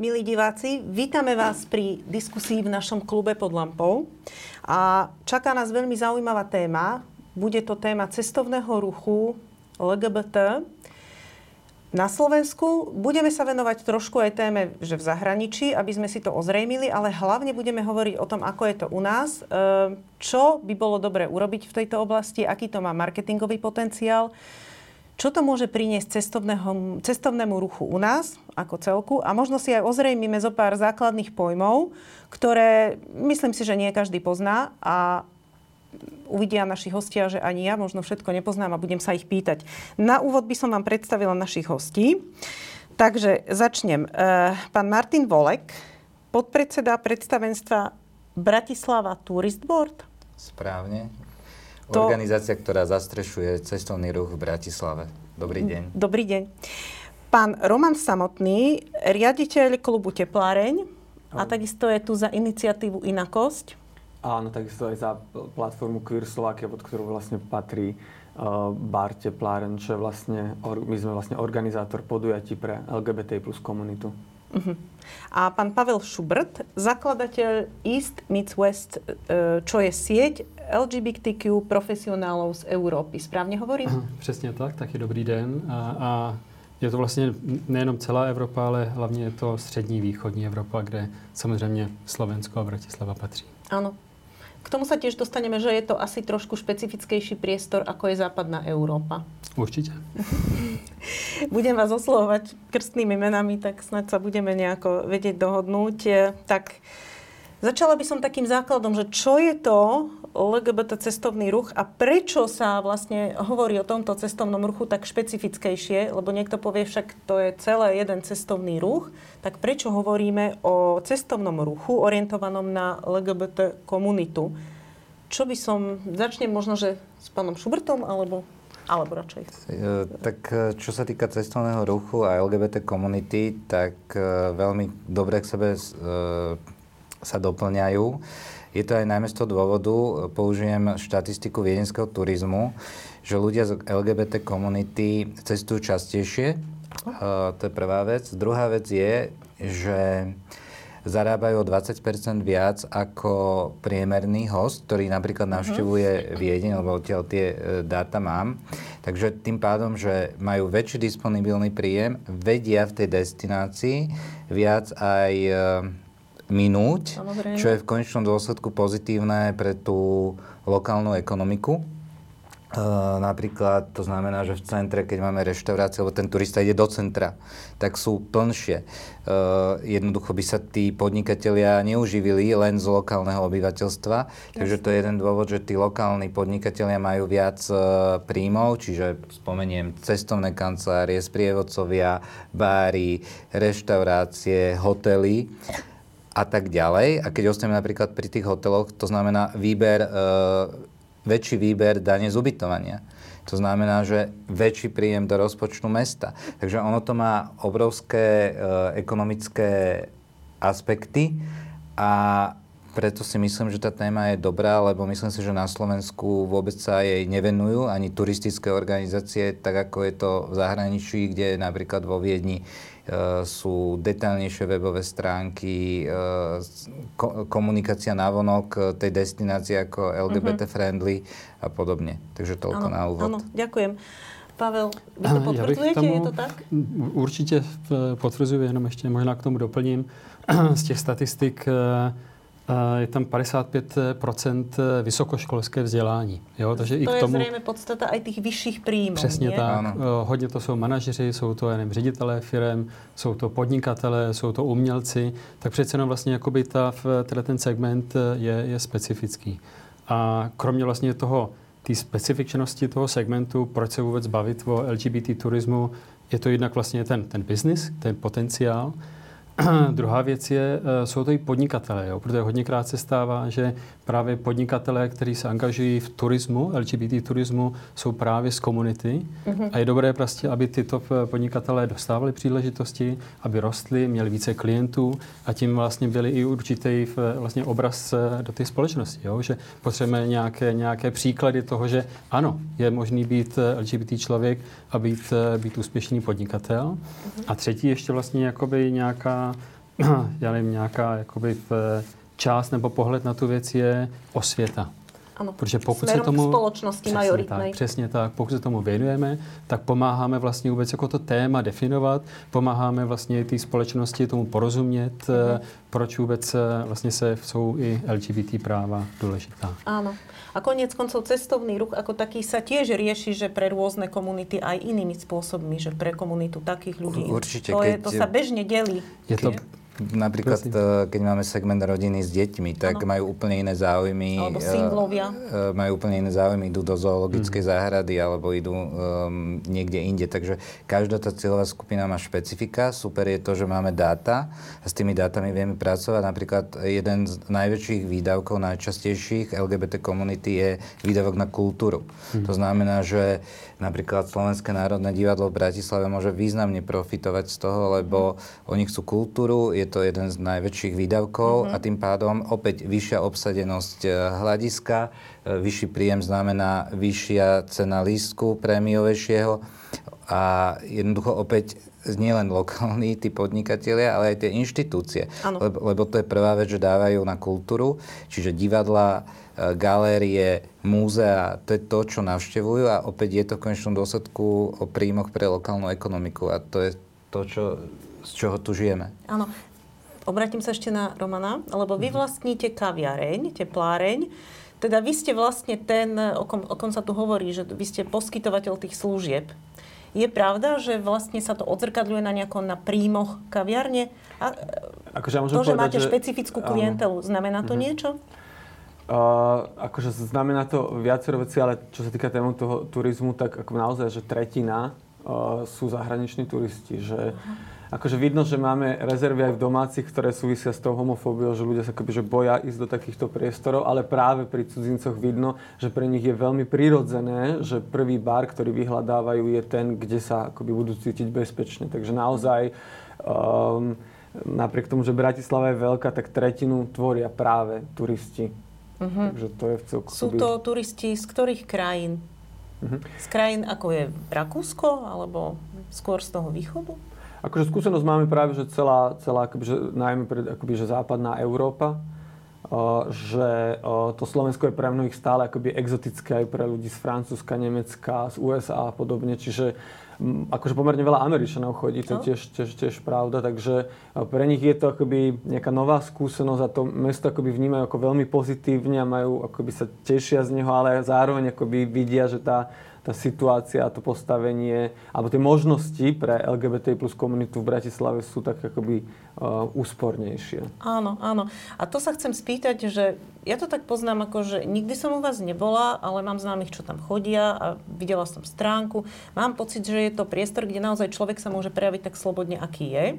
Milí diváci, vítame vás pri diskusii v našom klube Pod Lampou. A čaká nás veľmi zaujímavá téma. Bude to téma cestovného ruchu LGBT na Slovensku. Budeme sa venovať trošku aj téme, že v zahraničí, aby sme si to ozrejmili, ale hlavne budeme hovoriť o tom, ako je to u nás, čo by bolo dobre urobiť v tejto oblasti, aký to má marketingový potenciál, čo to môže priniesť cestovnému ruchu u nás ako celku a možno si aj ozrejmime zo pár základných pojmov, ktoré myslím si, že nie každý pozná a uvidia naši hostia, že ani ja možno všetko nepoznám a budem sa ich pýtať. Na úvod by som vám predstavila našich hostí. Takže začnem. Pán Martin Volek, podpredseda predstavenstva Bratislava Tourist Board. Správne. Organizácia, ktorá zastrešuje cestovný ruch v Bratislave. Dobrý deň. Dobrý deň. Pán Roman Samotný, riaditeľ klubu Tepláreň a takisto je tu za iniciatívu Inakosť. Áno, takisto aj za platformu Queer Slovakia, pod ktorú vlastne patrí Bar Tepláreň, čo je vlastne, my sme vlastne organizátor podujatí pre LGBT plus komunitu. Uh-huh. A pán Pavel Schubert, zakladateľ East Meets West, čo je sieť LGBTQ profesionálov z Európy. Správne hovorím? Přesně tak, taky dobrý den. A je to vlastně nejenom celá Evropa, ale hlavně je to střední, východní Evropa, kde samozřejmě Slovensko a Bratislava patří. Áno. K tomu sa tiež dostaneme, že je to asi trošku špecifickejší priestor, ako je západná Európa. Určite. Budem vás oslovovať krstnými menami, tak snáď sa budeme nejako vedieť dohodnúť. Tak začala by som takým základom, že čo je to LGBT cestovný ruch a prečo sa vlastne hovorí o tomto cestovnom ruchu tak špecifickejšie, lebo niekto povie však to je celé jeden cestovný ruch, tak prečo hovoríme o cestovnom ruchu orientovanom na LGBT komunitu? Čo by som, začnem možno, že s pánom Schubertom, alebo radšej. Tak čo sa týka cestovného ruchu a LGBT komunity, tak veľmi dobre k sebe sa doplňajú. Je to aj najmä z toho dôvodu, použijem štatistiku viedenského turizmu, že ľudia z LGBT komunity cestujú častejšie. To je prvá vec. Druhá vec je, že zarábajú o 20% viac ako priemerný host, ktorý napríklad navštevuje Viedeň, lebo odtiaľ tie dáta mám. Takže tým pádom, že majú väčší disponibilný príjem, vedia v tej destinácii viac aj minúť, samozrejme. Čo je v konečnom dôsledku pozitívne pre tú lokálnu ekonomiku. Napríklad to znamená, že v centre, keď máme reštauráciu, alebo ten turista ide do centra, tak sú plnšie. Jednoducho by sa tí podnikatelia neuživili len z lokálneho obyvateľstva. Jasne. Takže to je jeden dôvod, že tí lokálni podnikatelia majú viac príjmov, čiže spomeniem cestovné kancelárie, sprievodcovia, bári, reštaurácie, hotely a tak ďalej. A keď ostaneme napríklad pri tých hoteloch, to znamená väčší výber dane z ubytovania. To znamená, že väčší príjem do rozpočtu mesta. Takže ono to má obrovské ekonomické aspekty a preto si myslím, že tá téma je dobrá, lebo myslím si, že na Slovensku vôbec sa jej nevenujú ani turistické organizácie, tak ako je to v zahraničí, kde napríklad vo Viedni sú detailnejšie webové stránky, komunikácia navonok tej destinácie ako LGBT friendly a podobne. Takže toľko na úvod. Áno, ďakujem. Pavel, vy to potvrzujete, je to tak? Určite potvrzuji, jenom ještě možná k tomu doplním. Z těch statistik je tam 55% vysokoškolské vzdělání. Jo? Takže to i k tomu je zřejmě podstata i těch vyšších príjmů. Přesně tak. Ano. Hodně to jsou manažeři, jsou to jenom ředitelé firem, jsou to podnikatelé, jsou to umělci. Tak přece jenom vlastně jakoby ten segment je specifický. A kromě vlastně toho, té specifičnosti toho segmentu, proč se vůbec bavit o LGBT turismu, je to jednak vlastně ten business, ten potenciál. Druhá věc je, jsou to i podnikatelé, jo? Protože hodněkrát se stává, že právě podnikatelé, kteří se angažují v turismu, LGBT turismu, jsou právě z komunity a je dobré prostě, aby tyto podnikatelé dostávali příležitosti, aby rostli, měli více klientů a tím vlastně byli i určitý vlastně obraz do té společnosti, jo? Že potřebujeme nějaké příklady toho, že ano, je možný být LGBT člověk a být úspěšný podnikatel. A třetí ještě vlastně jakoby nějaká já nevím, nějaká jakoby část nebo pohled na tu věc je osvěta. Ano, protože pokud směrem se tomu, k společnosti majoritnej. Přesně tak, pokud se tomu věnujeme, tak pomáháme vlastně vůbec jako to téma definovat, pomáháme vlastně té společnosti tomu porozumět, proč vůbec vlastně jsou i LGBT práva důležitá. Ano. A konec koncov cestovný ruch ako taký sa tiež rieši, že pre rôzne komunity aj inými spôsobmi, že pre komunitu takých ľudí. Určite, to sa bežne delí. Je to napríklad, keď máme segment rodiny s deťmi, tak ano. Majú úplne iné záujmy. Alebo singlovia. Majú úplne iné záujmy, idú do zoologickej záhrady alebo idú niekde inde. Takže každá tá cieľová skupina má špecifika. Super je to, že máme dáta a s tými dátami vieme pracovať. Napríklad jeden z najväčších výdavkov, najčastejších LGBT komunity je výdavok na kultúru. To znamená, že napríklad Slovenské národné divadlo v Bratislave môže významne profitovať z toho, lebo oni chcú kultúru, je to jeden z najväčších výdavkov a tým pádom opäť vyššia obsadenosť hľadiska, vyšší príjem znamená vyššia cena lístku prémiovejšieho a jednoducho opäť nielen lokálni tí podnikatelia, ale aj tie inštitúcie. Lebo to je prvá vec, že dávajú na kultúru, čiže divadlá, galérie, múzea, to je to, čo navštevujú a opäť je to v konečnom dôsledku o príjmoch pre lokálnu ekonomiku a to je to, z čoho tu žijeme. Áno. Obrátim sa ešte na Romana, lebo vy vlastníte kaviareň, tepláreň. Teda vy ste vlastne ten, o kom sa tu hovorí, že vy ste poskytovateľ tých služieb. Je pravda, že vlastne sa to odzrkadľuje na príjmoch kaviarne? A akože ja môžem povedať, že máte špecifickú klientelu, znamená to niečo? Akože znamená to viacero vecí, ale čo sa týka tému toho turizmu, tak ako naozaj, že tretina sú zahraniční turisti, že akože vidno, že máme rezervy aj v domácich, ktoré súvisia s tou homofóbiou, že ľudia sa akoby boja ísť do takýchto priestorov, ale práve pri cudzincoch vidno, že pre nich je veľmi prirodzené, že prvý bar, ktorý vyhľadávajú, je ten, kde sa akoby budú cítiť bezpečne. Takže naozaj, napriek tomu, že Bratislava je veľká, tak tretinu tvoria práve turisti. Takže to je v celku. Sú to turisti z ktorých krajín? Z krajín ako je Rakúsko, alebo skôr z toho východu? Akože skúsenosť máme práve, že celá akoby, najmä akoby, že západná Európa, že to Slovensko je pre mnohých stále akoby exotické aj pre ľudí z Francúzska, Nemecka, z USA a podobne, čiže akože pomerne veľa Američanov chodí, to je tiež pravda, takže pre nich je to akoby nejaká nová skúsenosť a to mesto akoby vnímajú ako veľmi pozitívne a majú, akoby sa tešia z neho, ale zároveň akoby vidia, že tá situácia a to postavenie, alebo tie možnosti pre LGBT plus komunitu v Bratislave sú tak akoby úspornejšie. Áno, áno. A to sa chcem spýtať, že ja to tak poznám, ako že nikdy som u vás nebola, ale mám známych, čo tam chodia a videla som stránku. Mám pocit, že je to priestor, kde naozaj človek sa môže prejaviť tak slobodne, aký je.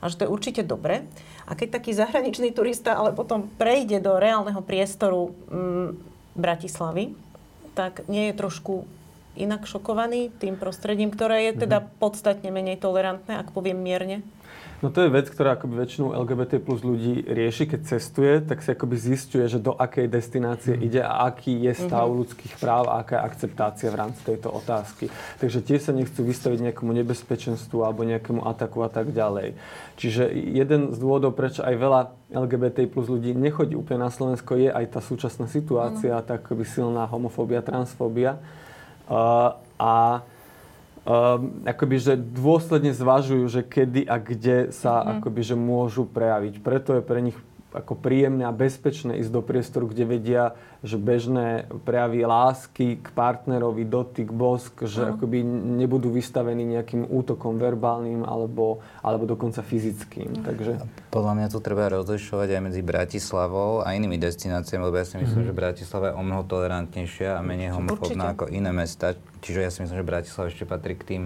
A že to je určite dobre. A keď taký zahraničný turista ale potom prejde do reálneho priestoru Bratislavy, tak nie je trošku inak šokovaný tým prostredím, ktoré je teda podstatne menej tolerantné, ak poviem mierne? No to je vec, ktorá akoby väčšinu LGBT plus ľudí rieši, keď cestuje, tak si akoby zisťuje, že do akej destinácie ide a aký je stav ľudských práv a aká je akceptácia v rámci tejto otázky. Takže tie sa nechcú vystaviť nejakomu nebezpečenstvu alebo nejakému ataku a tak ďalej. Čiže jeden z dôvodov, prečo aj veľa LGBT plus ľudí nechodí úplne na Slovensko, je aj tá súčasná situácia, tá akoby silná homofóbia, transfóbia. Akoby, že dôsledne zvažujú, že kedy a kde sa akoby, že môžu prejaviť. Preto je pre nich ako príjemné a bezpečné ísť do priestoru, kde vedia, že bežné prejavy lásky k partnerovi, dotyk, bosk, že akoby nebudú vystavení nejakým útokom verbálnym alebo dokonca fyzickým. Takže podľa mňa tu treba rozlišovať aj medzi Bratislavou a inými destináciami, lebo ja si myslím, že Bratislava je o mnoho tolerantnejšia a menej homofóbna ako iné mesta. Čiže ja si myslím, že Bratislava ešte patrí k tým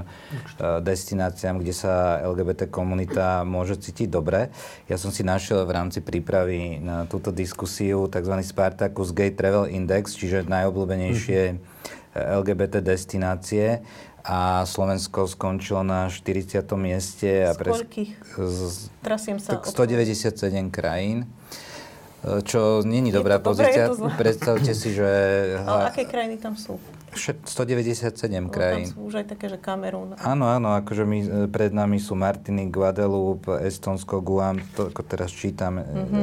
destináciám, kde sa LGBT komunita môže cítiť dobre. Ja som si našiel v rámci prípravy na túto diskusiu tzv. Spartacus Gay Travel Index, čiže najobľúbenejšie LGBT destinácie. A Slovensko skončilo na 40. mieste. Trasiem sa. 197 krajín. Čo nie je dobrá pozícia. Predstavte si, že... Ale aké krajiny tam sú? 197 krajín. Tam sú už aj také, že Kamerún. Áno, áno, akože my, pred nami sú Martiny, Guadeloupe, Estonsko, Guam, to ako teraz čítam,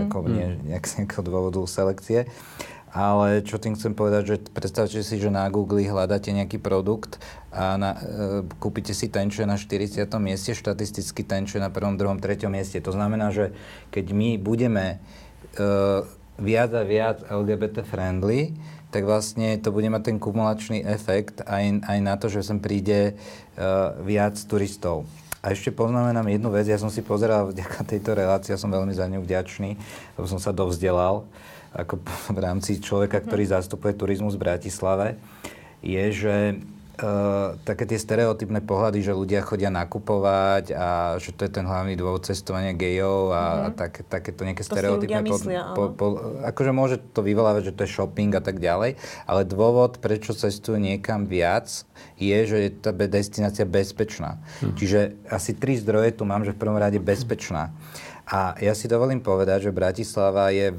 ako nejakého dôvodu selekcie. Ale čo tým chcem povedať, že predstavte si, že na Google hľadáte nejaký produkt a kúpite si ten, čo je na 40. mieste, štatisticky ten, čo je na 1., 2., 3. mieste. To znamená, že keď my budeme viac a viac LGBT friendly, tak vlastne to bude mať ten kumulačný efekt aj na to, že sem príde viac turistov. A ešte poznamenám jednu vec, ja som si pozeral vďaka tejto relácii, ja som veľmi za ňu vďačný, lebo som sa dovzdelal ako v rámci človeka, ktorý zastupuje turizmus v Bratislave, je, že také tie stereotypné pohľady, že ľudia chodia nakupovať a že to je ten hlavný dôvod cestovania gejov a takéto nejaké stereotypné... akože môže to vyvolávať, že to je shopping a tak ďalej, ale dôvod, prečo cestujú niekam viac, je, že je tá destinácia bezpečná. Čiže asi 3 zdroje tu mám, že v prvom rade bezpečná. A ja si dovolím povedať, že Bratislava je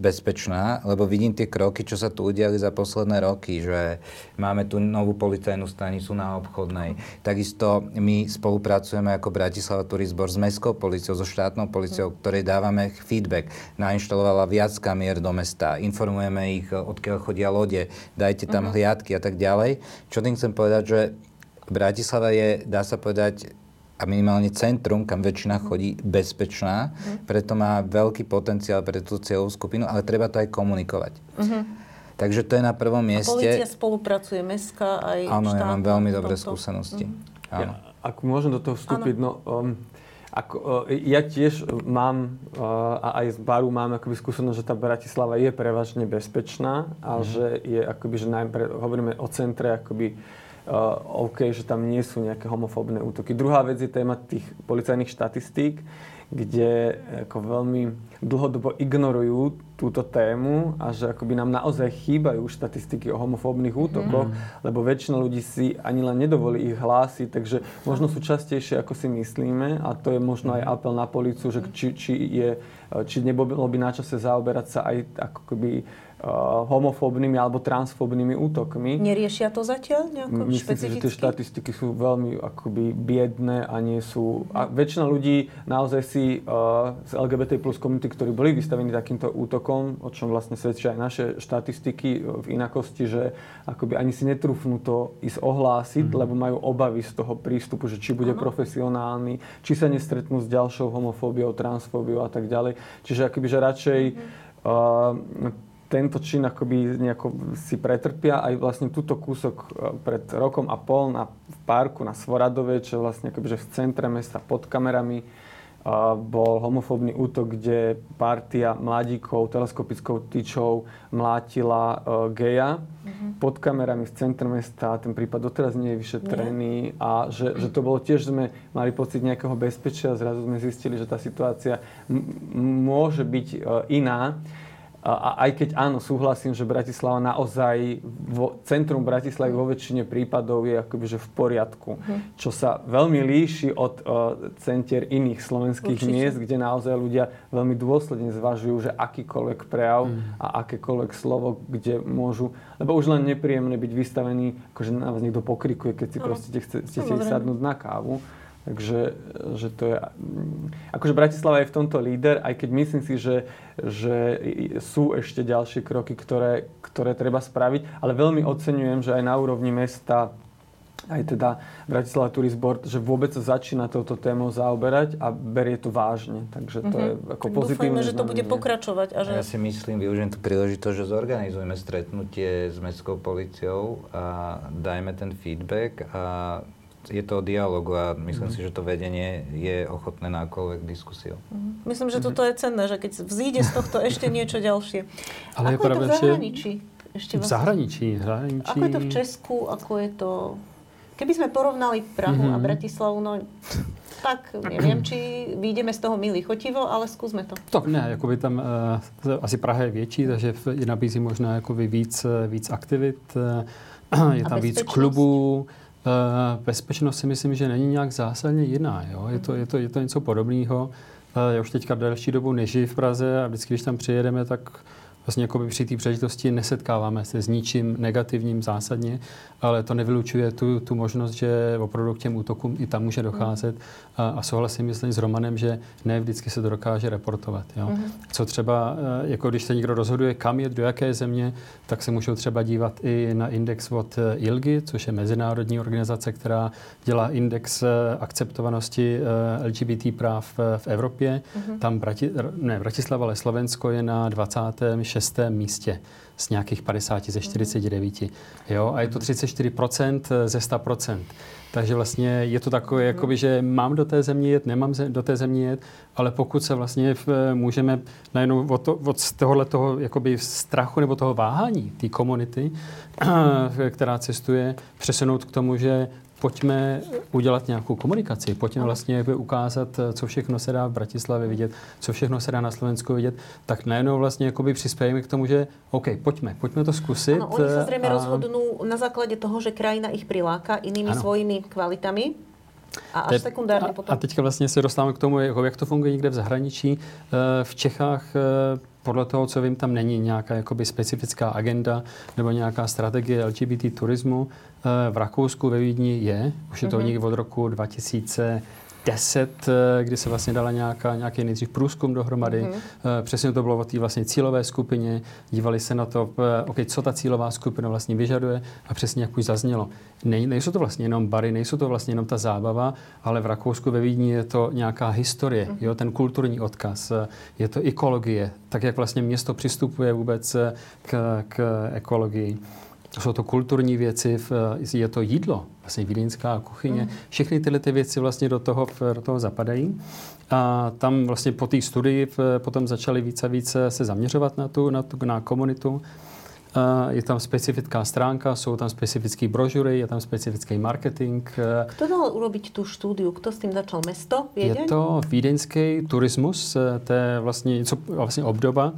bezpečná, lebo vidím tie kroky, čo sa tu udiali za posledné roky, že máme tu novú policajnú stanicu na Obchodnej. Takisto my spolupracujeme ako Bratislava Tourist Board s mestskou policiou, so štátnou policiou, ktorej dávame feedback. Nainštalovala viac kamier do mesta, informujeme ich, odkiaľ chodia lode, dajte tam hliadky a tak ďalej. Čo tým chcem povedať, že Bratislava je, dá sa povedať, a minimálne centrum, kam väčšina chodí, bezpečná, preto má veľký potenciál pre tú cieľovú skupinu, ale treba to aj komunikovať. Takže to je na prvom mieste. A polícia spolupracuje, mestská aj štátna. Áno, ja mám veľmi dobré skúsenosti. Ja, ak môžem do toho vstúpiť, ja tiež mám, a aj z baru mám akoby skúsenosť, že tá Bratislava je prevažne bezpečná a že je akoby, že hovoríme o centre akoby OK, že tam nie sú nejaké homofóbne útoky. Druhá vec je téma tých policajných štatistík, kde ako veľmi dlhodobo ignorujú túto tému a že akoby nám naozaj chýbajú štatistiky o homofóbnych útokoch, lebo väčšina ľudí si ani len nedovolí ich hlásiť, takže možno sú častejšie, ako si myslíme, a to je možno aj apel na políciu, že či nebolo by na čase zaoberať sa aj akoby homofóbnymi alebo transfóbnymi útokmi. Neriešia to zatiaľ nejako špecificky? Myslím si, že tie štatistiky sú veľmi akoby biedné a nie sú... A väčšina ľudí naozaj si z LGBT plus komunity, ktorí boli vystavení takýmto útokom, o čom vlastne svedčia aj naše štatistiky v Inakosti, že akoby ani si netrúfnú to ísť ohlásiť, lebo majú obavy z toho prístupu, že či bude profesionálny, či sa nestretnú s ďalšou homofóbiou, transfóbiou a tak ďalej. Čiže akoby, že radšej tento čin akoby nejako si pretrpia. Aj vlastne túto kúsok pred rokom a pol v parku na Svoradovej, čo vlastne akoby, že v centre mesta pod kamerami bol homofóbny útok, kde partia mladíkov teleskopickou tyčou mlátila geja pod kamerami v centre mesta. Ten prípad doteraz nie je vyšetrený a že to bolo tiež, sme mali pocit nejakého bezpečia a zrazu sme zistili, že tá situácia môže byť iná. A aj keď áno, súhlasím, že Bratislava naozaj, centrum Bratislavy vo väčšine prípadov je akoby, že v poriadku. Čo sa veľmi líši od centier iných slovenských miest, kde naozaj ľudia veľmi dôsledne zvažujú, že akýkoľvek prejav a akékoľvek slovo, kde môžu, lebo už len nepríjemné byť vystavený, akože na vás niekto pokrikuje, keď si proste chcete sadnúť na kávu. Takže že to je... Akože Bratislava je v tomto líder, aj keď myslím si, že sú ešte ďalšie kroky, ktoré treba spraviť. Ale veľmi oceňujem, že aj na úrovni mesta, aj teda Bratislava Tourist Board, že vôbec sa začína touto témou zaoberať a berie to vážne. Takže to je ako pozitívne. Dúfajme, že to bude pokračovať. A že... Ja si myslím, využijem tú príležitosť, že zorganizujeme stretnutie s mestskou policiou a dajme ten feedback a je to o dialogu a myslím si, že to vedenie je ochotné na akoľvek diskusiu. Myslím, že toto je cenné, že keď vzíde z tohto ešte niečo ďalšie. Ale ako je to v zahraničí? V zahraničí. Ako je to v Česku? Ako je to... Keby sme porovnali Prahu a Bratislavu, no tak neviem, či vyjdeme z toho milí chotivo, ale zkusme to. Tak ne, jakoby tam asi Praha je větší, takže je nabízí možná jakoby víc aktivit, je tam víc klubů. Bezpečnost si myslím, že není nějak zásadně jiná. Jo? Je to něco podobného. Já už teďka delší dobu nežiju v Praze a vždycky, když tam přijedeme, tak vlastně jakoby při té příležitosti nesetkáváme se s ničím negativním zásadně, ale to nevylučuje tu možnost, že opravdu k těm útokům i tam může docházet. A souhlasím, myslím, s Romanem, že ne vždycky se to dokáže reportovat. Jo. Co třeba, jako když se někdo rozhoduje, kam jet, do jaké země, tak se můžou třeba dívat i na index od ILGI, což je mezinárodní organizace, která dělá index akceptovanosti LGBT práv v Evropě. Tam Bratislava, ale Slovensko je na 26. místě z nějakých 50 ze 49. Jo? A je to 34% ze 100%. Takže vlastně je to takové, jakoby, že mám do té země jet, nemám do té země jet, ale pokud se vlastně můžeme najednou od tohoto jakoby strachu nebo toho váhání té komunity, která cestuje, přesunout k tomu, že pojďme udělat nějakou komunikaci, pojďme vlastně ukázat, co všechno se dá v Bratislavě vidět, co všechno se dá na Slovensku vidět, tak najednou vlastně jakoby přispějeme k tomu, že OK, pojďme to zkusit. Ano, oni se zřejmě rozhodnou na základě toho, že krajina ich priláká inými svojimi kvalitami. A až sekundárně potom. A teďka vlastně se dostáváme k tomu, jak to funguje někde v zahraničí. V Čechách podle toho, co vím, tam není nějaká jakoby specifická agenda nebo nějaká strategie LGBT turismu. V Rakousku ve Vídni je, už je to někdy od roku 2010, kdy se vlastně dala nějaký nejdřív průzkum dohromady. Přesně to bylo o té vlastně cílové skupině. Dívali se na to, okay, co ta cílová skupina vlastně vyžaduje a přesně jak už zaznělo. Nejsou to vlastně jenom bary, nejsou to vlastně jenom ta zábava, ale v Rakousku ve Vídni je to nějaká historie, jo, ten kulturní odkaz, je to ekologie, tak jak vlastně město přistupuje vůbec k ekologii. Jsou to kulturní věci, je to jídlo, vlastně vídeňská kuchyně. Všechny tyhle ty věci vlastně do toho zapadají. A tam vlastně po té studii potom začali víc a víc se zaměřovat na komunitu. Je tam specifická stránka, jsou tam specifické brožury, je tam specifický marketing. Kto dal urobiť tú štúdiu? Kto s tým začal? Mesto? Viedeň? Je to vídeňský turismus, to je vlastně obdoba.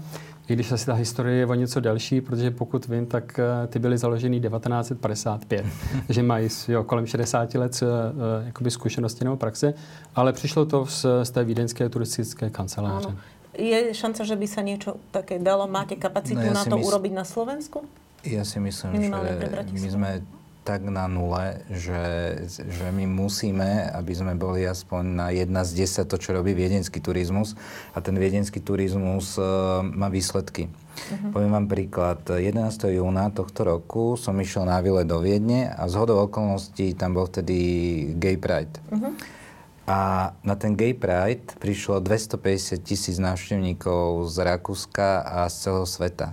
I když asi ta historie je o něco delší, protože pokud vím, tak ty byly založený 1955, že mají kolem 60 let jakoby zkušenosti nebo praxe, ale přišlo to z té vídeňské turistické kanceláře. Áno. Je šanca, že by sa niečo také dalo? Máte kapacitu na to urobiť na Slovensku? Ja si myslím, minimálne že my sme tak na nule, že my musíme, aby sme boli aspoň na 1 z 10 to, čo robí viedenský turizmus. A ten viedenský turizmus má výsledky. Poviem vám príklad. 11. júna tohto roku som išiel na výlet do Viedne a zhodou okolností tam bol vtedy Gay Pride. A na ten Gay Pride prišlo 250,000 návštevníkov z Rakúska a z celého sveta.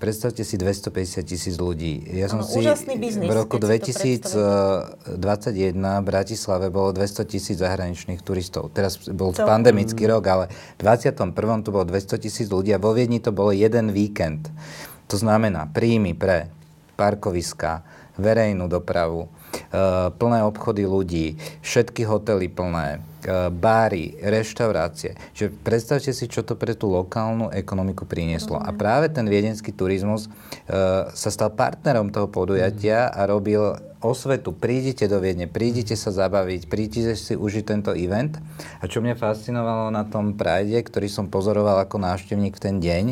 Predstavte si 250,000 ľudí. Ja som si v roku 2021 v Bratislave bolo 200,000 zahraničných turistov. Teraz bol pandemický rok, ale v 2021 to bolo 200,000 ľudí a vo Viedni to bolo jeden víkend. To znamená príjmy pre parkoviská, verejnú dopravu, plné obchody ľudí, všetky hotely plné, báry, reštaurácie. Čiže predstavte si, čo to pre tú lokálnu ekonomiku prinieslo. A práve ten viedenský turizmus sa stal partnerom toho podujatia a robil osvetu. Prídite do Viedne, prídite sa zabaviť, prídite si užiť tento event. A čo mňa fascinovalo na tom Pride, ktorý som pozoroval ako návštevník v ten deň,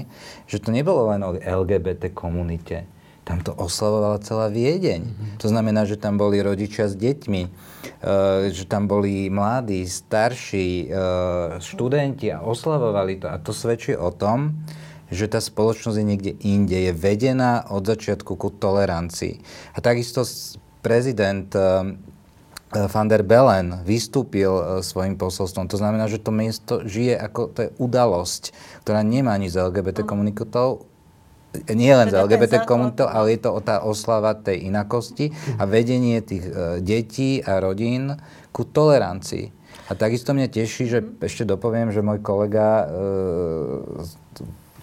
že to nebolo len o LGBT komunite. Tam to oslavovala celá Viedeň. To znamená, že tam boli rodičia s deťmi, že tam boli mladí, starší, študenti a oslavovali to. A to svedčí o tom, že tá spoločnosť je niekde inde, je vedená od začiatku ku tolerancii. A takisto prezident Van der Bellen vystúpil svojim posolstvom. To znamená, že to miesto žije ako to je udalosť, ktorá nemá ani z LGBT komunikátov, nie len za LGBT komunitou, ale je to tá oslava tej inakosti a vedenie tých detí a rodín ku tolerancii. A takisto mňa teší, že ešte dopoviem, že môj kolega,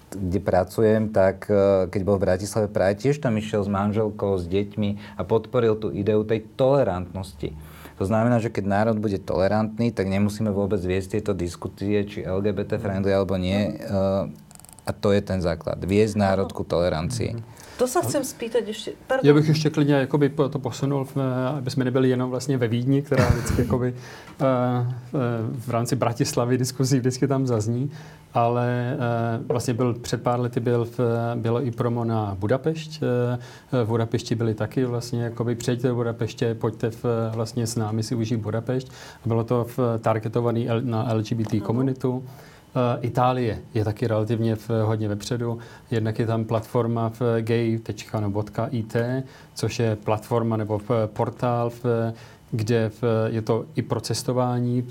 kde pracujem, tak keď bol v Bratislave Pride, tiež tam išiel s manželkou, s deťmi a podporil tú ideu tej tolerantnosti. To znamená, že keď národ bude tolerantný, tak nemusíme vôbec viesť tieto diskusie, či LGBT friendly alebo nie, A to je ten základ. Viesť národ ku tolerancii. To sa chcem spýtať ešte. Pardon. Ja bych ještě klidně jakoby to posunul, aby jsme nebyli jenom vlastně ve Vídni, která vždycky jakoby, v rámci Bratislavy diskuzí vždycky tam zazní, ale vlastně před pár lety bylo i promo na Budapešť. V Budapešti byli taky vlastně jakoby přijďte do Budapeště, pojďte vlastně s námi si užít Budapešť. Bylo to targetovaný na LGBT komunitu. Itálie je taky relativně hodně vepředu. Jednak je tam platforma v gay.it, což je platforma nebo portál, kde je to i pro cestování.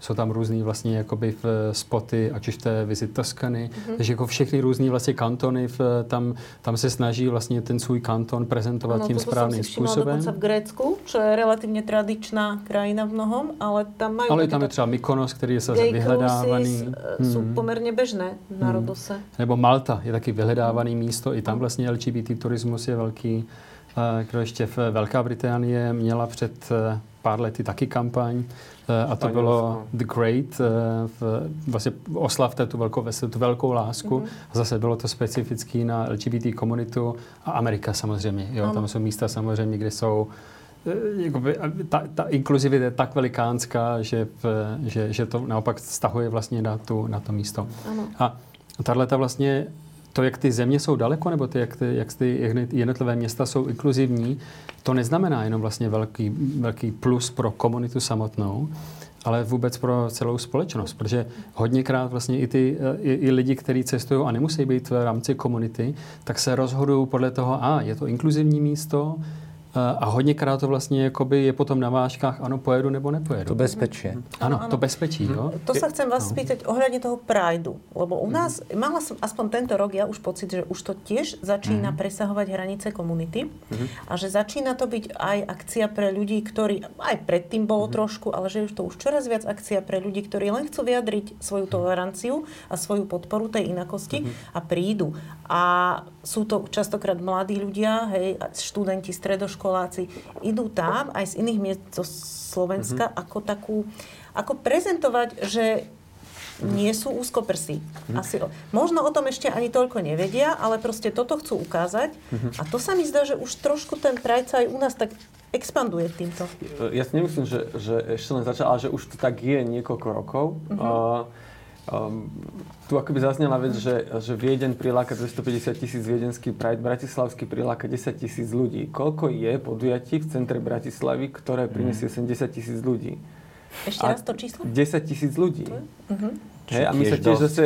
Jsou tam různý vlastně jakoby spoty, ať už to je Visit Toskany. Mm-hmm. Takže jako všechny různý vlastně kantony tam se snaží vlastně ten svůj kanton prezentovat tím správným způsobem. Dokonce v Grécku, čo je relativně tradičná krajina v mnohom, ale tam mají... Ale tam je třeba Mykonos, který je zase vyhledávaný. Jsou poměrně běžné v národose. Nebo Malta je taky vyhledávaný místo. I tam vlastně LGBT turismus je velký. Kdo ještě v Velká Británie měla před pár lety taky kampaň a to bylo The Great, vlastně oslavte tu velkou lásku. Mm-hmm. Zase bylo to specifický na LGBT komunitu a Amerika samozřejmě. Jo? Tam jsou místa samozřejmě, kde jsou jakoby, ta inkluzivita je tak velikánská, že to naopak stahuje vlastně na to místo. Ano. A tato vlastně to, jak ty země jsou daleko, nebo jak ty jednotlivé města jsou inkluzivní, to neznamená jenom vlastně velký plus pro komunitu samotnou, ale vůbec pro celou společnost, protože hodněkrát vlastně i lidi, kteří cestují a nemusí být v rámci komunity, tak se rozhodují podle toho, je to inkluzivní místo, a hodněkrát to vlastně je potom na vážkách, ano, pojedu nebo nepojedu. To bezpečí. Ano, to bezpečí, jo. To sa chcem vás spýtať ohľadne toho Prideu, lebo u nás, mala som aspoň tento rok, ja už pocit, že už to tiež začína presahovať hranice komunity a že začína to byť aj akcia pre ľudí, ktorí, aj predtým bolo trošku, ale že už to už čoraz viac akcia pre ľudí, ktorí len chcú vyjadriť svoju toleranciu a svoju podporu tej inakosti a prídu. A sú to častokrát mladí ľudia, hej, študenti, stredoškoláci, idú tam aj z iných miest zo Slovenska, ako prezentovať, že nie sú úzkoprsí. Asi, možno o tom ešte ani toľko nevedia, ale proste toto chcú ukázať a to sa mi zdá, že už trošku ten Pride sa aj u nás tak expanduje týmto. Ja si nemyslím, že ešte len začal, ale že už to tak je niekoľko rokov. Tu akoby zaznela vec, že Viedeň priláka 250 000, Viedenský Pride, Bratislavský priláka 10 000 ľudí. Koľko je podujatí v centre Bratislavy, ktoré prinesie 70 000 ľudí? Ešte raz to číslo? 10 000 ľudí. Hej, a my sa tiež zase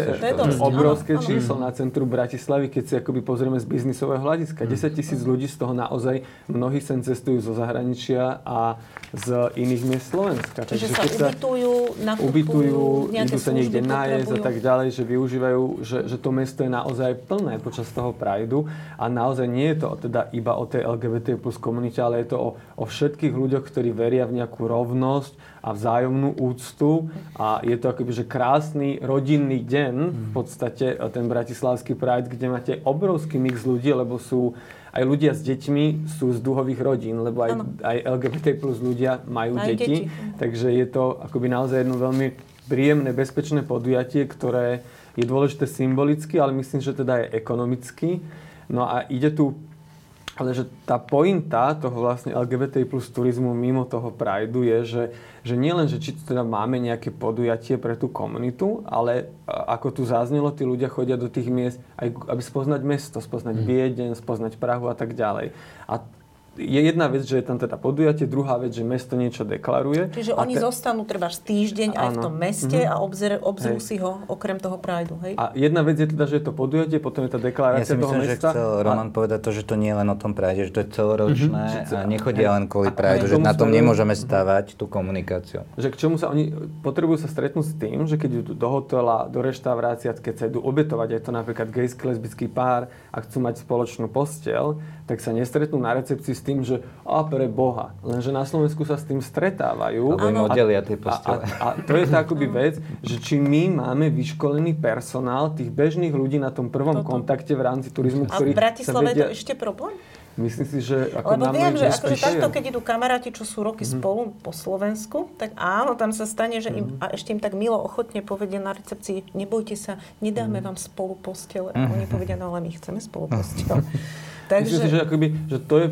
obrovské číslo na centru Bratislavy, keď si akoby pozrieme z biznisového hľadiska. 10 000 ľudí, z toho naozaj mnohí sem cestujú zo zahraničia a z iných miest Slovenska. Čiže sa ubytujú, idú sa niekde nájsť a tak ďalej, že využívajú, že to mesto je naozaj plné počas toho Prideu a naozaj nie je to teda iba o tej LGBT plus komunite, ale je to o všetkých ľuďoch, ktorí veria v nejakú rovnosť a vzájomnú úctu a je to akoby, že krásny rodinný deň v podstate ten Bratislavský Pride, kde máte obrovský mix ľudí, lebo sú aj ľudia s deťmi, sú z duhových rodín, lebo aj LGBT plus ľudia majú deti, takže je to akoby naozaj jedno veľmi príjemné, bezpečné podujatie, ktoré je dôležité symbolicky, ale myslím, že teda je ekonomicky. No a ide tu, ale že tá pointa toho vlastne LGBT plus turizmu mimo toho Prideu je, že nie len, že či teda máme nejaké podujatie pre tú komunitu, ale ako tu zaznelo, tí ľudia chodia do tých miest, aj, aby spoznať mesto, spoznať Viedeň, spoznať Prahu a tak ďalej. A je jedna vec, že je tam teda podujatie, druhá vec, že mesto niečo deklaruje. Čiže oni zostanú treba týždeň aj v tom meste a obzrú si ho okrem toho Prideu, hej? A jedna vec je teda, že je to podujatie, potom je tá deklarácia toho mesta. Ja si myslím, že chcel Roman povedať to, že to nie je len o tom Prideu, že to je celoročné a nechodia len kvôli Prideu, že na tom nemôžeme stavať tú komunikáciu. Že k čomu sa oni potrebujú sa stretnúť s tým, že keď idú do hotela, do reštaurácie, keď sa idú obetovať, je to napríklad gejský lesbický pár a chcú mať spoločnú posteľ, tak sa nestretnú na recepcii s tým, že pre Boha. Lenže na Slovensku sa s tým stretávajú. Lebo im oddelia tej postele. A to je tá akoby vec, že či my máme vyškolený personál tých bežných ľudí na tom prvom kontakte v rámci turizmu, ktorí sa vedia... A v Bratislave je to ešte problém? Myslím si, že ako lebo nám viem, že akože takto, keď idú kamaráti, čo sú roky spolu po Slovensku, tak áno, tam sa stane, že im, a ešte im tak milo ochotne povedia na recepcii, nebojte sa, nedáme vám spolu postele. Oni povedia, no ale my chceme spolu postele. Takže... Myslím si, že, akoby, že to je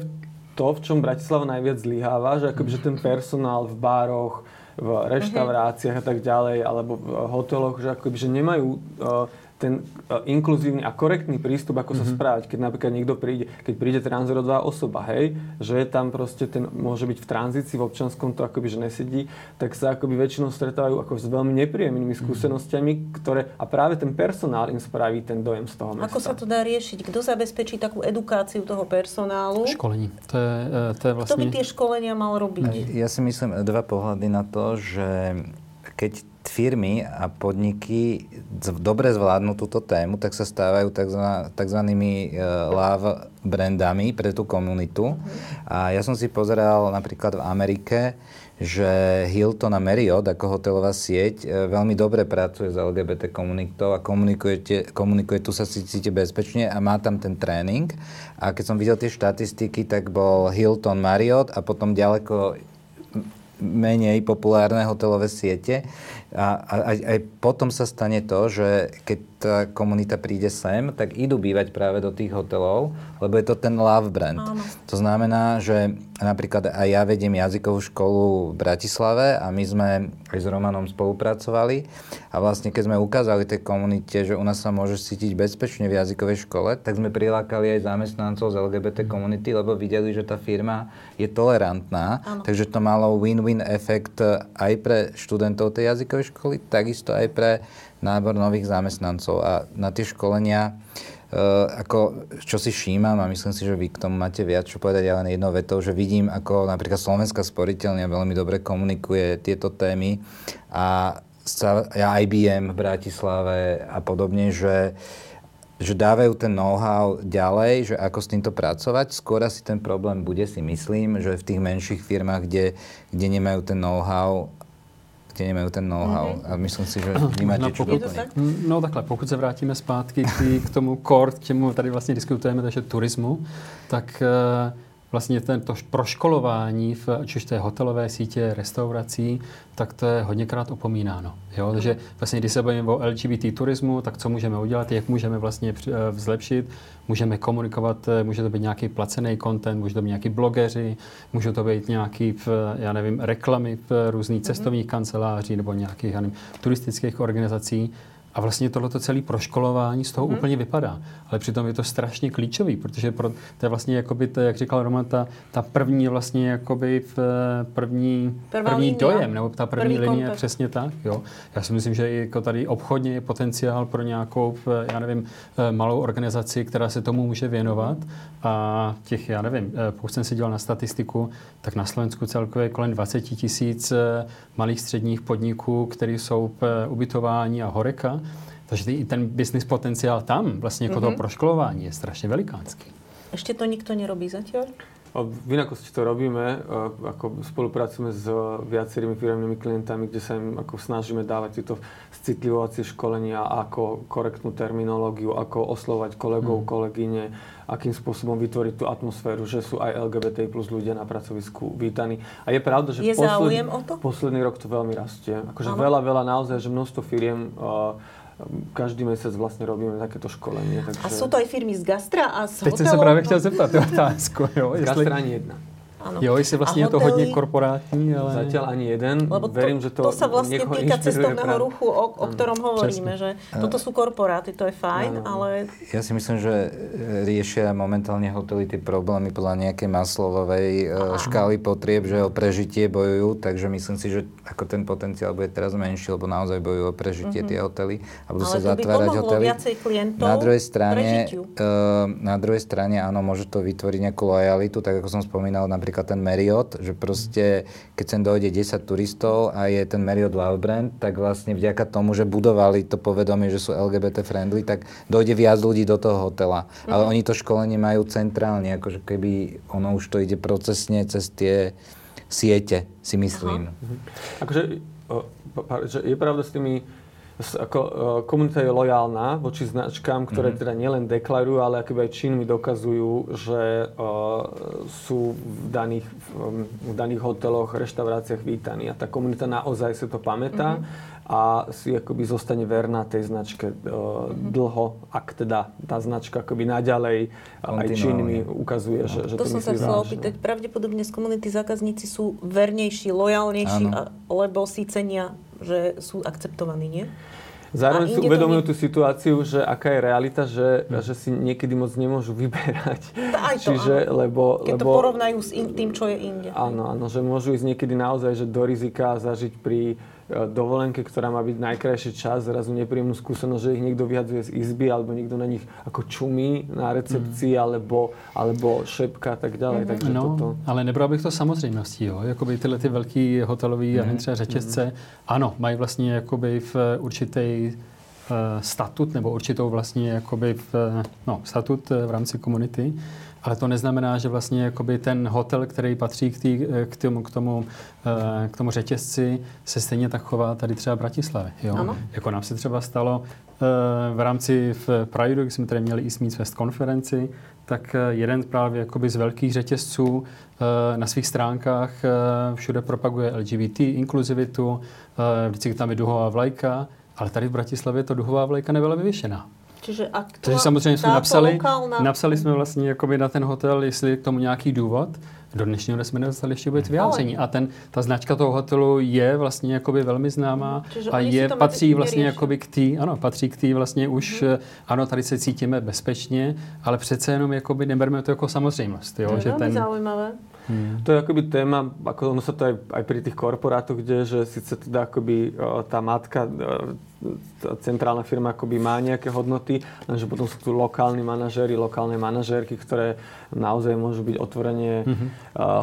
to, v čom Bratislava najviac zlyháva, že, akoby, že ten personál v bároch, v reštauráciách a tak ďalej, alebo v hoteloch, že, akoby, že nemajú... ten inkluzívny a korektný prístup, ako sa správať, keď napríklad niekto príde, keď príde transrodová osoba, hej, že tam proste ten môže byť v tranzícii, v občianskom to akoby, že nesedí, tak sa akoby väčšinou stretávajú ako s veľmi nepríjemnými skúsenostiami, ktoré, a práve ten personál im spraví ten dojem z toho mesta. Ako sa to dá riešiť? Kto zabezpečí takú edukáciu toho personálu? Školení. To je vlastne... Kto by tie školenia mal robiť? Ja si myslím dva pohľady na to, že keď firmy a podniky dobre zvládnu túto tému, tak sa stávajú takzvanými love brandami pre tú komunitu. A ja som si pozeral napríklad v Amerike, že Hilton a Marriott ako hotelová sieť veľmi dobre pracuje s LGBT komunitou a komunikuje, tu sa cíti bezpečne a má tam ten tréning. A keď som videl tie štatistiky, tak bol Hilton, Marriott a potom ďaleko menej populárne hotelové siete a aj potom sa stane to, že keď tá komunita príde sem, tak idú bývať práve do tých hotelov, lebo je to ten love brand. Áno. To znamená, že napríklad aj ja vediem jazykovú školu v Bratislave a my sme aj s Romanom spolupracovali a vlastne keď sme ukázali tej komunite, že u nás sa môže cítiť bezpečne v jazykovej škole, tak sme prilákali aj zamestnancov z LGBT komunity, lebo videli, že tá firma je tolerantná, áno. Takže to malo win-win efekt aj pre študentov tej jazykovej školy, takisto aj pre nábor nových zamestnancov. A na tie školenia, ako čo si všímam, a myslím si, že vy k tomu máte viac čo povedať, ale jednou vetou, že vidím, ako napríklad Slovenská sporiteľňa veľmi dobre komunikuje tieto témy a IBM v Bratislave a podobne, že dávajú ten know-how ďalej, že ako s týmto pracovať. Skôr asi ten problém bude, si myslím, že v tých menších firmách, kde nemajú ten know-how, a myslím si, že vnímáte, čo doplní. No takhle, pokud se vrátíme zpátky k tomu core, k čemu tady vlastně diskutujeme, takže turismu, tak vlastně to proškolování v té hotelové sítě, restaurací, tak to je hodněkrát opomínáno. Jo? Takže vlastně, když se bavíme o LGBT turismu, tak co můžeme udělat, jak můžeme vlastně zlepšit, můžeme komunikovat, může to být nějaký placený content, může to být nějaký blogeři, může to být nějaký, já nevím, reklamy v různých cestovních kanceláří nebo nějakých, já nevím, turistických organizací. A vlastně tohleto celé proškolování z toho úplně vypadá. Ale přitom je to strašně klíčový, protože to je vlastně, jakoby, to, jak říkal Roman, ta první vlastně, jakoby první dojem, nebo ta první linie, přesně tak. Jo. Já si myslím, že jako tady obchodně je potenciál pro nějakou, já nevím, malou organizaci, která se tomu může věnovat. A těch, já nevím, pokud jsem si dělal na statistiku, tak na Slovensku celkově kolem 20 000 malých středních podniků, které jsou ubytování a horeka. Takže i ten business potenciál tam, vlastně jako toho proškolování, je strašně velikánský. Ještě to nikto nerobí zatiaľ? V Inakosti to robíme, ako spolupracujeme s viacerými firemnými klientami, kde sa im ako snažíme dávať tieto citlivovacie školenia, ako korektnú terminológiu, ako oslovať kolegov, kolegyne, akým spôsobom vytvoriť tú atmosféru, že sú aj LGBT plus ľudia na pracovisku vítaní. A je pravda, že je posledný rok to veľmi rastie. Akože veľa, naozaj, že množstvo firiem... Každý mesiac vlastne robíme takéto školenie. Takže... A sú to aj firmy z gastra a z hotelov? Teď som sa práve chtěl zeptat tú otázku. Jo, z gastra ani jedna. Ano. Jo, jestli vlastne je to hodne korporátní, ale... Zatiaľ ani jeden. Lebo verím, že to sa vlastne týka cestovného ruchu, o ktorom hovoríme. Že toto sú korporáty, to je fajn, ale... Ja si myslím, že riešia momentálne hotely tie problémy podľa nejakej Maslowovej škály potrieb, že o prežitie bojujú, takže myslím si, že ako ten potenciál bude teraz menší, lebo naozaj bojujú o prežitie tie hotely a budú sa zatvárať hotely. Ale to by pomohlo viacej klientov prežitiu. Na druhej strane, áno, môže to vytvoriť nejakú lojalitu, tak ako som spomínal, napríklad ten Marriott, že proste keď sem dojde 10 turistov a je ten Marriott love brand, tak vlastne vďaka tomu, že budovali to povedomie, že sú LGBT friendly, tak dojde viac ľudí do toho hotela. Ale oni to školenie majú centrálne, akože keby ono už to ide procesne cez tie siete, si myslím. Akože je pravda s tými Komunita je lojálna voči značkám, ktoré teda nielen deklarujú, ale akoby aj činmi dokazujú, že sú v daných hoteloch, reštauráciách vítaní. A tá komunita naozaj sa to pamätá a si akoby zostane verná tej značke dlho, ak teda tá značka akoby naďalej aj činmi ukazuje, že to myslí vážne. To som sa chcela opýtať. Pravdepodobne z komunity zákazníci sú vernejší, lojálnejší, lebo si cenia, že sú akceptovaní, nie? Zároveň si uvedomujú tú situáciu, že aká je realita, že si niekedy moc nemôžu vyberať. Keď to porovnajú s tým, čo je inde. Áno, že môžu ísť niekedy naozaj že do rizika zažiť pri dovolenke, ktorá má byť najkrajší čas, zrazu nepríjemnú skúsenosť, že ich niekto vyhadzuje z izby, alebo niekto na nich ako čumí na recepcii, alebo šepka a tak ďalej. Takže toto. Ale nebral bych to samozřejmostí, jo. Jakoby tyhle ty velký hotelový a třeba řetězce, ano, mají vlastně jakoby v určitý statut, nebo určitou vlastně jakoby statut v rámci komunity. Ale to neznamená, že vlastně jakoby ten hotel, který patří k tomu řetězci, se stejně tak chová tady třeba v Bratislavě. Jo? Jako nám se třeba stalo v rámci Prideu, když jsme tady měli East Meets West konferenci, tak jeden právě jakoby z velkých řetězců na svých stránkách všude propaguje LGBT, inkluzivitu, vždycky tam je duhová vlajka, ale tady v Bratislavě to duhová vlajka nebyla vyvěšená. Takže samozřejmě jsme napsali jsme vlastně jakoby na ten hotel, jestli je k tomu nějaký důvod. Do dnešního dne jsme nedostali ještě vůbec vyjádření. A ta značka toho hotelu je vlastně jakoby velmi známá a patří vlastně jakoby patří k tý vlastně už, ano, tady se cítíme bezpečně, ale přece jenom jakoby neberme to jako samozřejmost, jo, že ten zaujímavé. To je akoby téma, ako ono sa to aj pri tých korporátoch, kde že síce teda akoby tá matka, tá centrálna firma akoby má nejaké hodnoty, lenže potom sú tu lokálni manažéri, lokálne manažérky, ktoré naozaj môžu byť otvorene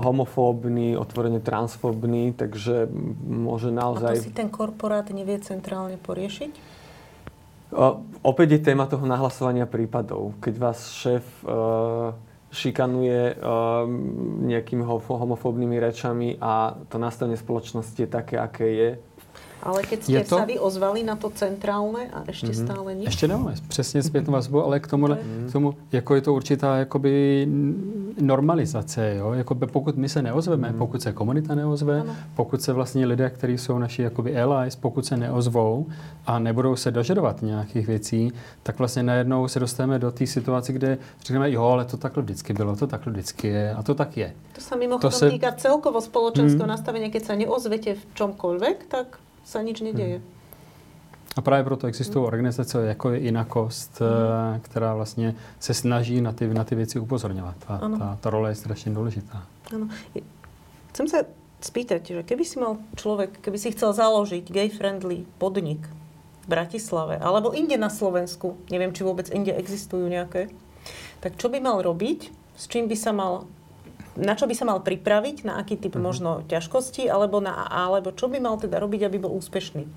homofóbni, otvorene transfóbni, takže môže naozaj... A to si ten korporát nevie centrálne poriešiť? Opäť je téma toho nahlasovania prípadov. Keď vás šéf... šikanuje nejakými homofóbnymi rečami a to nastavenie spoločnosti je také, aké je. Ale keď ste sa vy ozvali na to centrálne a ešte stále nič? Ešte nemáme přesně zpětnou vazbu, ale k tomu jako je to určitá jakoby normalizace, jo? Jakoby pokud my se neozveme, pokud se komunita neozve, pokud se vlastně lidé, kteří jsou naši jakoby allies, pokud se neozvou a nebudou se dožadovat nějakých věcí, tak vlastně najednou se dostaneme do té situace, kde řekneme, jo, ale to takhle vždycky bylo, to takhle vždycky je a to tak je. To sa mimochodom týká celkovo spoločenského nastavenia, keď sa neozvete v čomkoľvek, tak sa nič nedeje. A právě proto existují organizace, jako je Inakosť, která vlastně se snaží na ty věci upozorňovat. Ta role je strašně důležitá. Ano. Chcem sa spýtať, že keby si chcel založiť gay-friendly podnik v Bratislave, alebo inde na Slovensku, neviem, či vôbec inde existujú nejaké, tak čo by mal robiť, s čím by sa mal... Na čo by sa mal pripraviť, na aký typ možno ťažkosti, alebo čo by mal teda robiť, aby bol úspešný?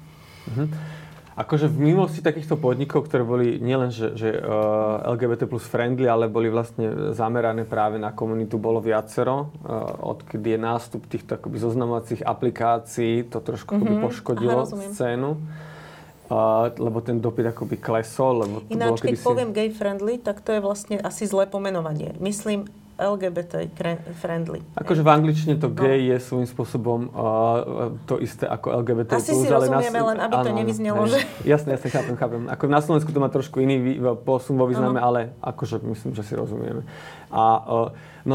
Akože v minulosti takýchto podnikov, ktoré boli nielen že LGBT plus friendly, ale boli vlastne zamerané práve na komunitu, bolo viacero. Odkedy je nástup týchto akoby zoznamovacích aplikácií, to trošku poškodilo scénu. Lebo ten dopyt akoby klesol. Lebo ináč, keď poviem gay friendly, tak to je vlastne asi zlé pomenovanie. Myslím... LGBT friendly. Akože v angličtine to gay je svojím spôsobom to isté ako LGBT+. Asi si rozumieme, len aby to nevyznelo, že... Jasne, chápem. Ako na Slovensku to má trošku iný posun vo význame, ale akože myslím, že si rozumieme. A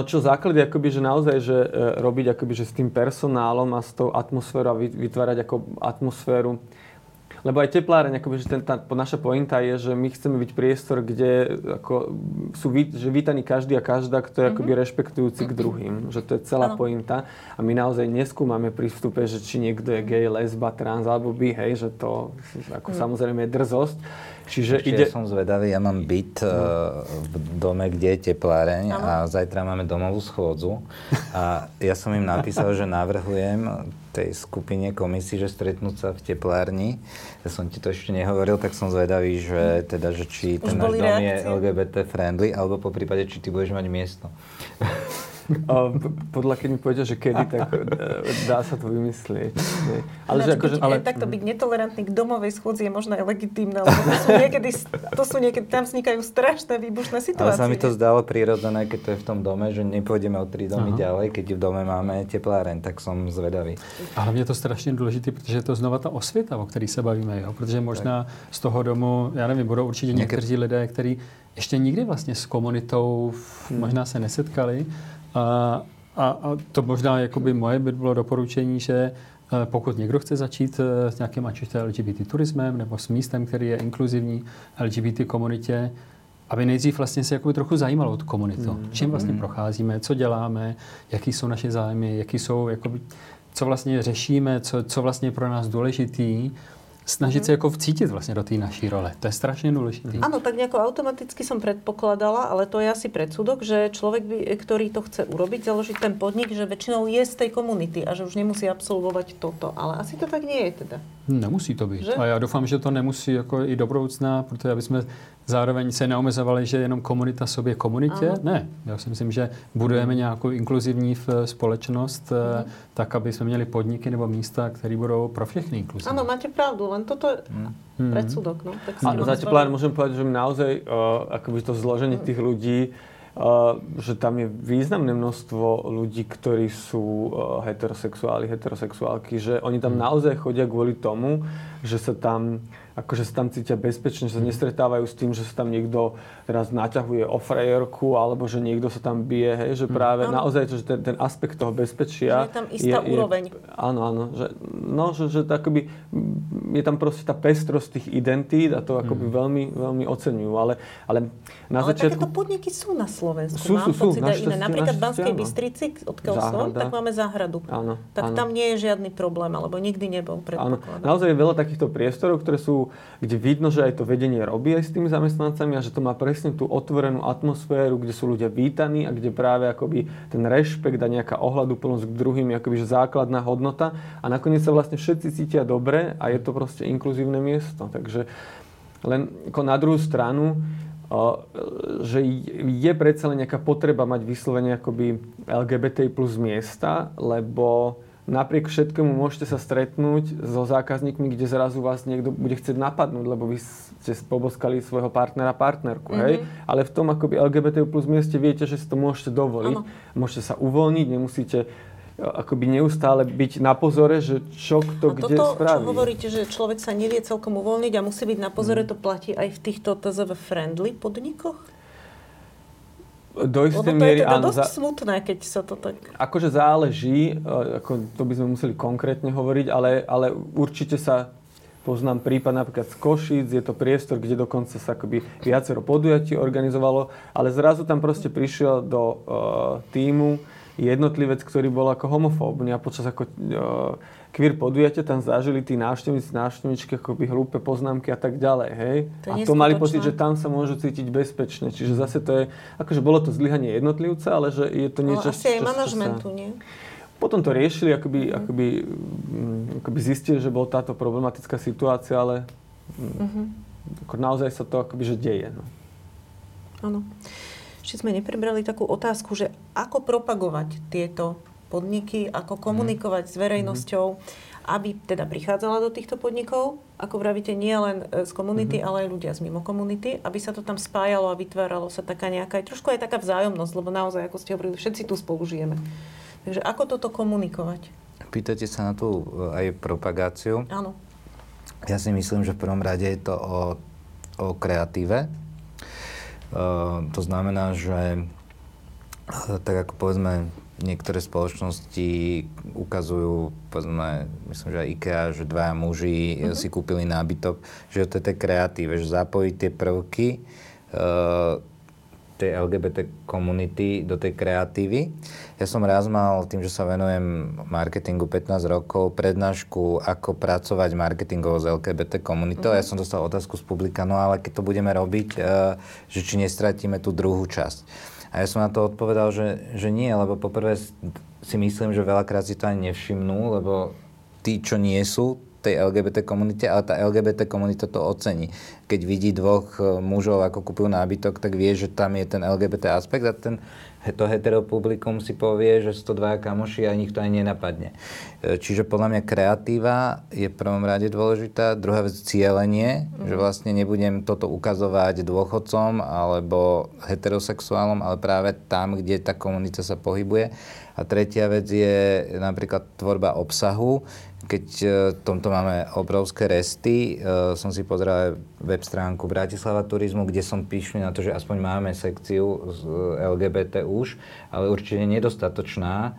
čo základ je akoby, že naozaj, že robiť akoby, že s tým personálom a s tou atmosférou a vytvárať ako atmosféru. Lebo aj Tepláreň, akoby, že naša pointa je, že my chceme byť priestor, kde ako, sú vítaní každý a každá, kto je akoby rešpektujúci k druhým. Že to je celá pointa. A my naozaj neskúmame pri vstupe, že či niekto je gay, lesba, trans alebo bi, hej, že to ako, samozrejme je drzosť. Čiže určite som zvedavý, ja mám byt v dome, kde je Tepláreň a zajtra máme domovú schôdzu a ja som im napísal, že navrhujem tej skupine komisí, že stretnúť sa v Teplárni. Ja som ti to ešte nehovoril, tak som zvedavý, že teda, že či ten náš dom je LGBT friendly, alebo poprípade, či ty budeš mať miesto. Podľa keď mi povedia, že kedy, tak dá sa to vymyslieť. Ale ináč, že akože, ale... takto byť netolerantný k domovej schôdzi je možno aj legitímne, lebo to sú niekedy, tam vznikajú strašné výbušné situácie. Ale sa mi to zdalo prírodzené, keď to je v tom dome, že nepôjdeme o 3 domy ďalej, keď v dome máme tepláreň, tak som zvedavý. Ale mne to strašne dôležité, pretože je to znova ta osvieta, o ktorej sa bavíme, jo? Protože možná z toho domu, já nevím, budou určitě někteří lidé, kteří ještě nikdy vlastně s komunitou možná se nesetkali. A to možná jakoby moje by bylo doporučení, že pokud někdo chce začít s nějakým LGBT turismem nebo s místem, který je inkluzivní LGBT komunitě, aby nejdřív vlastně se jakoby trochu zajímalo o tu komunitu. Čím vlastně procházíme, co děláme, jaký jsou naše zájmy, jaký jsou jakoby, co vlastně řešíme, co vlastně je pro nás důležitý. Snažiť sa ako vcítiť vlastne do tej našej role. To je strašne dôležité. Áno, tak nejako automaticky som predpokladala, ale to je asi predsudok, že človek, ktorý to chce urobiť, založiť ten podnik, že väčšinou je z tej komunity a že už nemusí absolvovať toto. Ale asi to tak nie je teda. Nemusí to byť. Že? A ja dúfam, že to nemusí ako i do budúcna, pretože aby sme zároveň sa neomezovali, že jenom komunita sobě komunitě. Áno. Ne, ja si myslím, že budujeme nejakú inkluzivní společnosť, tak aby sme měli podniky nebo místa, ktoré budú pro všechny inkluzivní. Áno, máte pravdu. Len toto je predsudok. No, tak a za tepláreň môžem povedať, že naozaj akoby to zloženie tých ľudí, že tam je významné množstvo ľudí, ktorí sú heterosexuáli, heterosexuálky, že oni tam naozaj chodia kvôli tomu, že sa tam akože sa tam cítia bezpečne, že sa nestretávajú s tým, že sa tam niekto teraz naťahuje o frajerku, alebo že niekto sa tam bije, hej, že práve naozaj to, že ten aspekt toho bezpečia... Že je tam istá úroveň. Áno, áno, že akoby je tam proste tá pestrosť tých identít a to akoby veľmi, veľmi oceňujú, ale na začiatku... Ale takéto podniky sú na Slovensku, mám pocit aj iné. Napríklad v Banskej Bystrici, odkiaľ som, tak máme záhradu. Áno, tak áno. Tam nie je žiadny problém, alebo nikdy nebol predpokladom. Naozaj je veľa takýchto priestorov, ktoré sú, kde vidno, že aj to vedenie robí aj s tými zamestnancami a že to má presne tú otvorenú atmosféru, kde sú ľudia vítaní a kde práve akoby ten rešpekt a nejaká ohľaduplnosť k druhým je akoby že základná hodnota a nakoniec sa vlastne všetci cítia dobre a je to proste inkluzívne miesto. Takže len ako na druhú stranu, že je predsa len nejaká potreba mať vyslovene akoby LGBT plus miesta, lebo napriek všetkému môžete sa stretnúť so zákazníkmi, kde zrazu vás niekto bude chcieť napadnúť, lebo vy ste poboskali svojho partnera, partnerku, hej? Ale v tom akoby LGBT plus mieste viete, že si to môžete dovoliť. Ano. Môžete sa uvoľniť, nemusíte akoby neustále byť na pozore, že čo kto kde spraví. A toto, čo hovoríte, že človek sa nevie celkom uvoľniť a musí byť na pozore, to platí aj v týchto TZV-friendly podnikoch? Do istej miery, áno. Lebo to je teda dosť smutné, keď sa to tak... Akože záleží, ako to by sme museli konkrétne hovoriť, ale určite sa poznám prípad napríklad z Košic, je to priestor, kde dokonca sa akoby viacero podujatí organizovalo, ale zrazu tam proste prišiel do tímu jednotlivec, ktorý bol ako homofóbny a počas ako queer podujate tam zažili tí návštevníci, návštevničky, akoby hlúpe poznámky a tak ďalej, hej? To a to mali pocit, že tam sa môžu cítiť bezpečne. Čiže zase to je, akože bolo to zlyhanie jednotlivca, ale že je to niečo... No asi aj manažmentu, nie? Potom to riešili, akoby zistili, že bola táto problematická situácia, ale naozaj sa to akoby, že deje. Áno. Ešte sme neprebrali takú otázku, že ako propagovať tieto podniky, ako komunikovať s verejnosťou, aby teda prichádzala do týchto podnikov, ako vravíte, nie len z komunity, ale aj ľudia z mimo komunity, aby sa to tam spájalo a vytváralo sa taká nejaká, trošku aj taká vzájomnosť, lebo naozaj, ako ste hovorili, všetci tu spolu žijeme. Takže ako toto komunikovať? Pýtate sa na tú aj propagáciu? Áno. Ja si myslím, že v prvom rade je to o kreatíve. To znamená, že tak ako povedzme, niektoré spoločnosti ukazujú, povedzme, myslím, že aj IKEA, že 2 muži si kúpili nábytok, že to je kreatíve, že zapojiť tie prvky tej LGBT komunity do tej kreatívy. Ja som raz mal, tým, že sa venujem marketingu 15 rokov, prednášku, ako pracovať marketingovo s LGBT komunitou. Ja som dostal otázku z publika, no ale keď to budeme robiť, že či nestratíme tú druhú časť. A ja som na to odpovedal, že nie, lebo poprvé si myslím, že veľakrát si to ani nevšimnú, lebo tí, čo nie sú tej LGBT komunite, ale tá LGBT komunita to ocení. Keď vidí 2 mužov, ako kúpujú nábytok, tak vie, že tam je ten LGBT aspekt a ten to heteropublikum si povie, že sú to dvaja kamoši a nikto ani nenapadne. Čiže podľa mňa kreatíva je v prvom rade dôležitá. Druhá vec cielenie, že vlastne nebudem toto ukazovať dôchodcom alebo heterosexuálom, ale práve tam, kde tá komunita sa pohybuje. A tretia vec je napríklad tvorba obsahu. Keď v tomto máme obrovské resty, som si pozeral web stránku Bratislava Turizmu, kde som píšil na to, že aspoň máme sekciu z LGBT už, ale určite nedostatočná.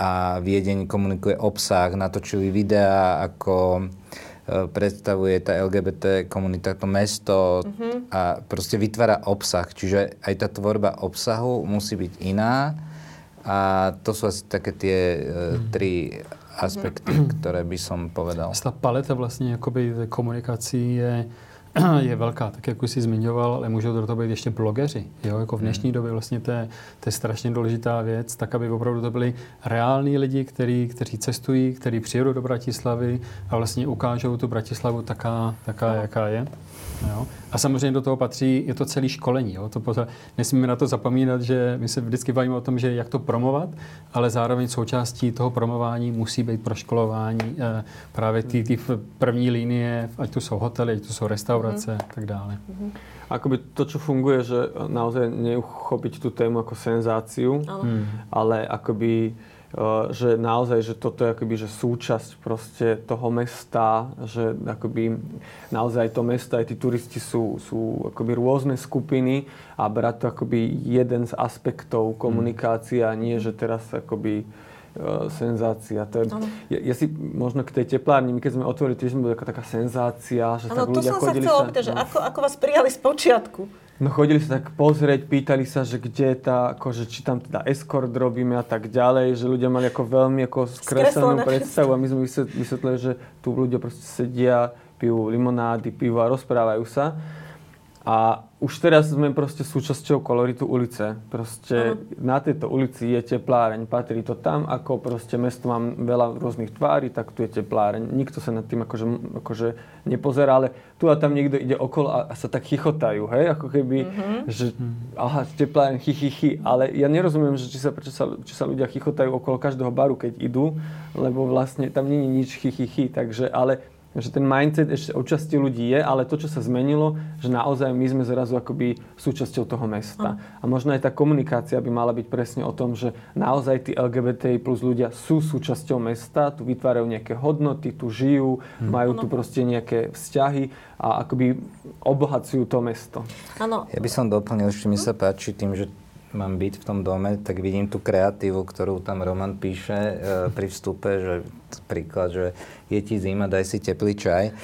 A Viedeň komunikuje obsah, natočili videá, ako predstavuje tá LGBT komunita to mesto a proste vytvára obsah. Čiže aj tá tvorba obsahu musí byť iná. A to sú asi také tie tri aspekty, ktoré by som povedal. Tá paleta vlastne komunikací je velká, tak jak už jsi zmiňoval, ale můžou do toho být ještě blogeři. Jo? Jako v dnešní době vlastně to je strašně důležitá věc, tak aby opravdu to byli reální lidi, kteří cestují, kteří přijedou do Bratislavy a vlastně ukážou tu Bratislavu taká jaká je. Jo? A samozřejmě do toho patří, je to celé školení. Jo? Nesmíme na to zapomínat, že my se vždycky bavíme o tom, že jak to promovat, ale zároveň součástí toho promování musí být proškolování právě ty první linie, ať tu jsou hotely, ať tu jsou restaurace a tak dále. Akoby to, čo funguje, že naozaj neuchopiť tú tému ako senzáciu, ale akoby že naozaj, že toto je akoby, že súčasť proste toho mesta, že akoby naozaj to mesto, aj tí turisti sú akoby rôzne skupiny a brať to akoby jeden z aspektov komunikácie a nie, že teraz akoby senzácia. To je, ja si možno k tej teplárni, keď sme otvorili, tiež sme boli taká senzácia, že tak ľudia chodili sa... Áno, tu som sa chcela opýtať, že ako vás prijali spočiatku? No chodili sa tak pozrieť, pýtali sa, že kde tá, akože či tam teda escort robíme a tak ďalej, že ľudia mali ako veľmi ako skreslenú predstavu a my sme vysvetlili, že tu ľudia proste sedia, pijú limonády, pivo a rozprávajú sa. A už teraz sme proste súčasťou koloritu ulice. Proste na tejto ulici je tepláreň, patrí to tam, ako proste mesto mám veľa rôznych tvári, tak tu je tepláreň. Nikto sa nad tým akože nepozerá, ale tu a tam niekto ide okolo a sa tak chichotajú, hej? Ako keby, že aha, tepláreň, chi. Ale ja nerozumiem, že či sa ľudia chichotajú okolo každého baru, keď idú, lebo vlastne tam nie je nič chi. Takže, ale... že ten mindset ešte od časti ľudí je, ale to, čo sa zmenilo, že naozaj my sme zrazu akoby súčasťou toho mesta. A možno aj tá komunikácia by mala byť presne o tom, že naozaj tí LGBTI plus ľudia sú súčasťou mesta, tu vytvárajú nejaké hodnoty, tu žijú, majú tu proste nejaké vzťahy a akoby obohacujú to mesto. Áno. Ja by som doplnil, že mi sa páči tým, že mám byť v tom dome, tak vidím tú kreatívu, ktorú tam Roman píše pri vstupe, že príklad, že je ti zima, daj si teplý čaj.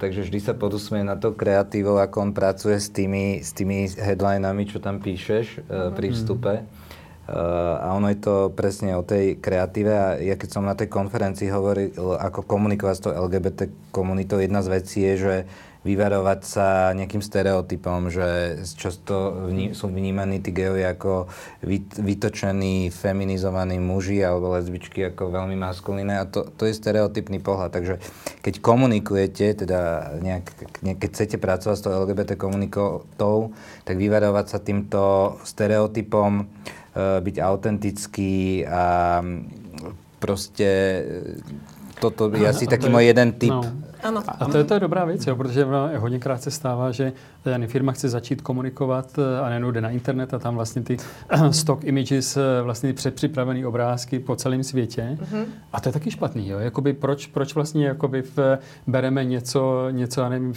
Takže vždy sa podusmie na to kreatívou, ako on pracuje s tými headlinami, čo tam píšeš pri vstupe. A ono je to presne o tej kreatíve a ja keď som na tej konferencii hovoril, ako komunikovať s tou LGBT komunitou, jedna z vecí je, že vyvarovať sa nejakým stereotypom, že často sú vnímaní tí geovi ako vytočení, feminizovaní muži alebo lesbičky ako veľmi maskulíne a to je stereotypný pohľad. Takže keď komunikujete, teda keď chcete pracovať s tou LGBT komunitou, tak vyvarovať sa týmto stereotypom, byť autentický a proste... Toto je asi taký můj jeden tip. No. Ano. A to je dobrá věc, jo, protože hodněkrát se stává, že firma chce začít komunikovat a nejenom jde na internet a tam vlastně ty stock images, vlastně předpřipravené obrázky po celém světě. A to je taky špatný. Jo? Jakoby proč vlastně jakoby bereme něco já nevím,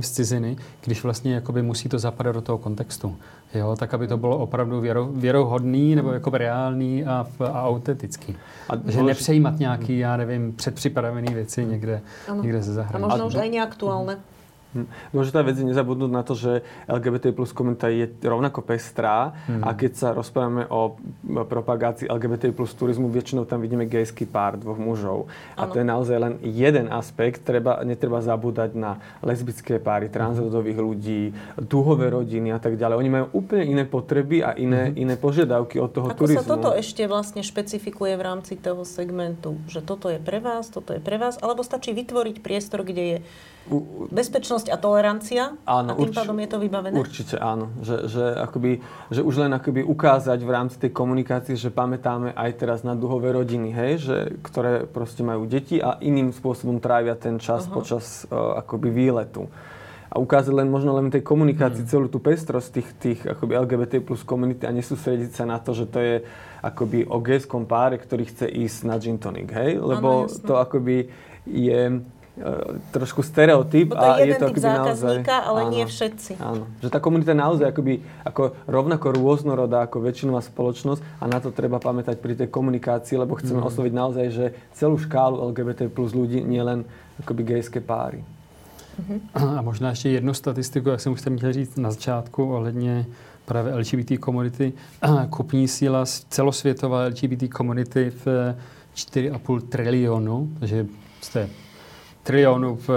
z ciziny, když vlastně jakoby musí to zapadat do toho kontextu. Jo? Tak, aby to bylo opravdu věrohodný nebo jakoby reálný a autentický. Že nepřejímat nějaký, já nevím, předpřipravené věci někde ze zahraničí. A možná už aj neaktuálne. Dôležitá vec je nezabudnúť na to, že LGBT plus komunita je rovnako pestrá a keď sa rozprávame o propagácii LGBT plus turizmu, väčšinou tam vidíme gejský pár dvoch mužov. Ano. A to je naozaj len jeden aspekt. Netreba zabúdať na lesbické páry, transrodových ľudí, dúhové rodiny a tak ďalej. Oni majú úplne iné potreby a iné požiadavky od toho turizmu. Ako sa toto ešte vlastne špecifikuje v rámci toho segmentu? Že toto je pre vás, alebo stačí vytvoriť priestor, kde je bezpečnosť a tolerancia, áno, a tým pádom je to vybavené? Určite áno. Že už len akoby ukázať v rámci tej komunikácie, že pamätáme aj teraz na duhové rodiny, hej, že, ktoré proste majú deti a iným spôsobom trávia ten čas počas akoby výletu. A ukázať len možno len tej komunikácii celú tú pestrosť tých akoby LGBT plus komunity a nesústrediť sa na to, že to je akoby o gejskom páre, ktorý chce ísť na gin tonic, hej? Lebo áno, to akoby je trošku stereotyp a je to akoby naozaj... ale áno, nie všetci. Áno, že tá komunita je naozaj akoby ako rovnako rôznorodá ako väčšinová spoločnosť a na to treba pamätať pri tej komunikácii, lebo chceme osloviť naozaj, že celú škálu LGBT plus ľudí, nielen akoby gejské páry. A možná ještě jednu statistiku, jak jsem už tam chtěl říct na začátku, ohledně právě LGBT komunity. Kupní síla celosvětová LGBT komunity v 4,5 trilionu, takže jste trilionu v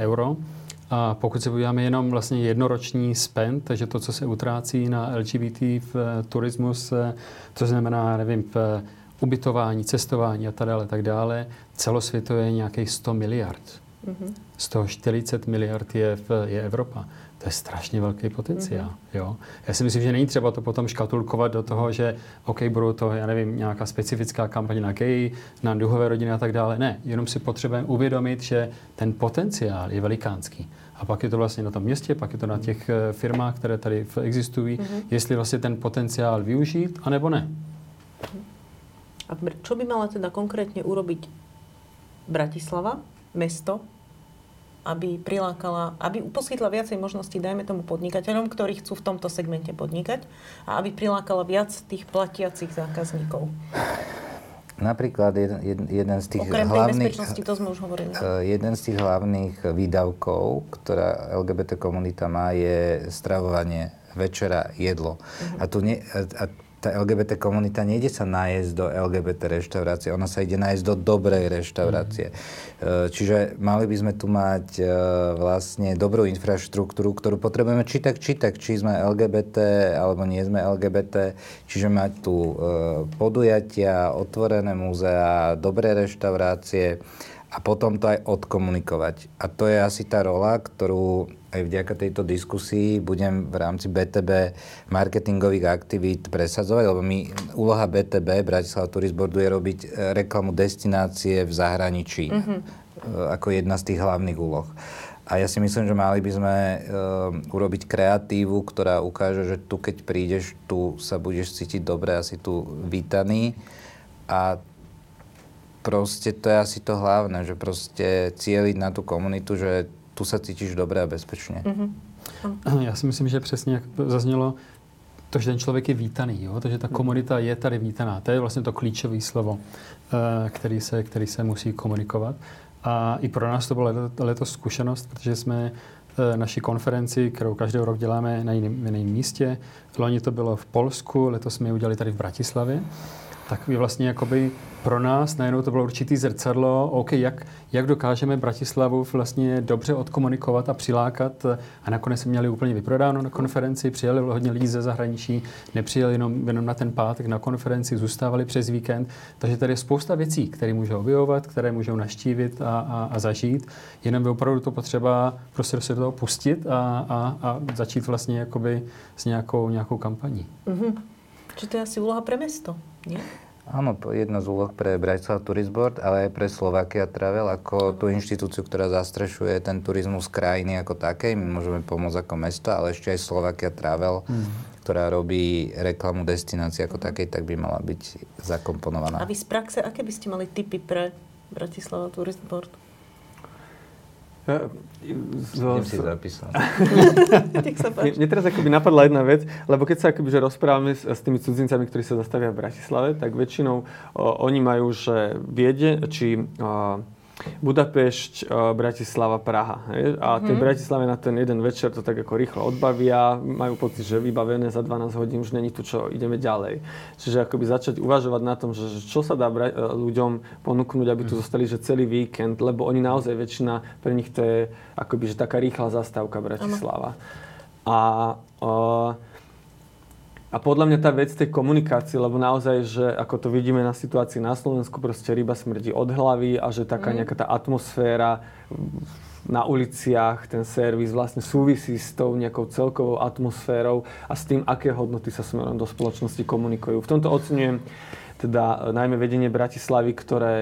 euro. A pokud se podíváme jenom vlastně jednoroční spend, takže to, co se utrácí na LGBT v turismus, to znamená, nevím, v ubytování, cestování a tak dále, celosvětově nějakých 100 miliard. Z toho 40 miliard je Evropa. To je strašně velký potenciál. Jo? Já si myslím, že není třeba to potom škatulkovat do toho, že OK, budou to, já nevím, nějaká specifická kampaň na gay, na duhové rodiny a tak dále. Ne, jenom si potřebujeme uvědomit, že ten potenciál je velikánský. A pak je to vlastně na tom městě, pak je to na těch firmách, které tady existují, jestli vlastně ten potenciál využít, anebo ne. A čo by mala teda konkrétně urobiť Bratislava, mesto, aby prilákala, aby poskytla viacej možností, dajme tomu, podnikateľom, ktorí chcú v tomto segmente podnikať, a aby prilákala viac tých platiacich zákazníkov? Napríklad jeden z tých okrem hlavných... to sme už hovorili. Jeden z tých hlavných výdavkov, ktorá LGBT komunita má, je stravovanie, večera, jedlo. A tu nie... Tá LGBT komunita nejde sa nájsť do LGBT reštaurácie, ona sa ide nájsť do dobrej reštaurácie. Čiže mali by sme tu mať vlastne dobrú infraštruktúru, ktorú potrebujeme či tak, či sme LGBT alebo nie sme LGBT. Čiže mať tu podujatia, otvorené múzeá, dobré reštaurácie a potom to aj odkomunikovať. A to je asi tá rola, ktorú aj vďaka tejto diskusii budem v rámci BTB marketingových aktivít presadzovať, lebo úloha BTB, Bratislava Tourist Boardu, je robiť reklamu destinácie v zahraničí ako jedna z tých hlavných úloh. A ja si myslím, že mali by sme urobiť kreatívu, ktorá ukáže, že tu keď prídeš, tu sa budeš cítiť dobre, asi tu vítaný. A proste to je asi to hlavné, že proste cieliť na tú komunitu, že tu se cítíš dobré a bezpečně. Já si myslím, že přesně jak zaznělo, to, že ten člověk je vítaný, jo? To, že ta komunita je tady vítaná. To je vlastně to klíčové slovo, který se musí komunikovat. A i pro nás to byla letos zkušenost, protože jsme naši konferenci, kterou každý rok děláme na jiném místě, loni to bylo v Polsku, letos jsme ji udělali tady v Bratislavě, tak je vlastně jakoby pro nás najednou to bylo určitý zrcadlo, OK, jak dokážeme Bratislavu vlastně dobře odkomunikovat a přilákat. A nakonec jsme měli úplně vyprodáno na konferenci, přijeli hodně lidí ze zahraničí, nepřijeli jenom na ten pátek na konferenci, zůstávali přes víkend. Takže tady je spousta věcí, které můžou objevovat, které můžou navštívit a zažít. Jenom je opravdu to potřeba prostě se do toho pustit a začít vlastně jakoby s nějakou kampaní. Čiže to je asi úloha pre mesto, nie? Áno, jedna z úloh pre Bratislava Tourist Board, ale aj pre Slovakia Travel, ako tú inštitúciu, ktorá zastrešuje ten turizmus krajiny ako takej. My môžeme pomôcť ako mesto, ale ešte aj Slovakia Travel, ktorá robí reklamu destinácie ako takej, tak by mala byť zakomponovaná. A vy z praxe, aké by ste mali tipy pre Bratislava Tourist Board? Si zapísal. Mne teraz akoby napadla jedna vec, lebo keď sa akoby, že rozprávame s tými cudzincami, ktorí sa zastavia v Bratislave, tak väčšinou oni majú, že Viede, či Budapešť, Bratislava, Praha. Hej? A tie Bratislave na ten jeden večer to tak ako rýchlo odbavia, majú pocit, že vybavené za 12 hodín už není tu, čo ideme ďalej. Čiže akoby začať uvažovať na tom, že čo sa dá ľuďom ponúknuť, aby tu zostali, že celý víkend, lebo oni naozaj väčšina, pre nich to je akoby, že taká rýchla zastávka Bratislava. A podľa mňa tá vec tej komunikácie, lebo naozaj, že ako to vidíme na situácii na Slovensku, proste ryba smrdí od hlavy a že taká nejaká tá atmosféra na uliciach ten servis vlastne súvisí s tou nejakou celkovou atmosférou a s tým, aké hodnoty sa smerom do spoločnosti komunikujú. V tomto oceňujem teda najmä vedenie Bratislavy, ktoré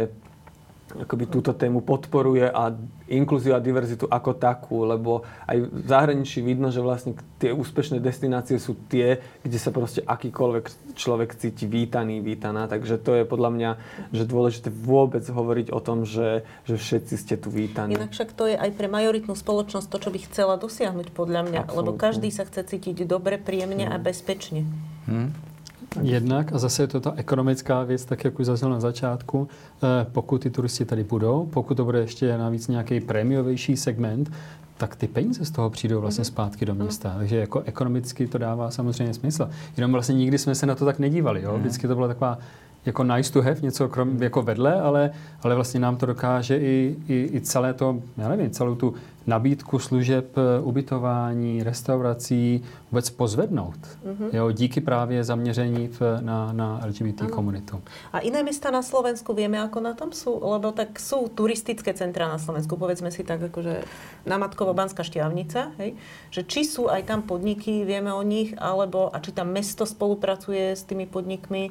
akoby túto tému podporuje a inkluziu a diverzitu ako takú, lebo aj v zahraničí vidno, že vlastne tie úspešné destinácie sú tie, kde sa proste akýkoľvek človek cíti vítaný, vítaná. Takže to je podľa mňa, že dôležité vôbec hovoriť o tom, že všetci ste tu vítaní. Inak však to je aj pre majoritnú spoločnosť to, čo by chcela dosiahnuť podľa mňa, absolutne. Lebo každý sa chce cítiť dobre, príjemne a bezpečne. Jednak, a zase je to ta ekonomická věc, tak jak už zazněl na začátku, pokud ty turisti tady budou, pokud to bude ještě navíc nějaký prémiovější segment, tak ty peníze z toho přijdou vlastně zpátky do města. Takže jako ekonomicky to dává samozřejmě smysl. Jenom vlastně nikdy jsme se na to tak nedívali. Jo? Vždycky to byla taková jako nice to have, něco krom, jako vedle, ale vlastně nám to dokáže i celé to, já nevím, celou tu nabídku služeb, ubytování, restaurací vůbec pozvednout. Jo, díky právě zaměření na LGBT komunitu. A iné města na Slovensku vieme, ako na tom sú? Lebo tak sú turistické centrá na Slovensku, povedzme si tak, akože na Matkovo Banská Štiavnica, hej? Že či sú aj tam podniky, vieme o nich, alebo a či tam mesto spolupracuje s tými podnikmi,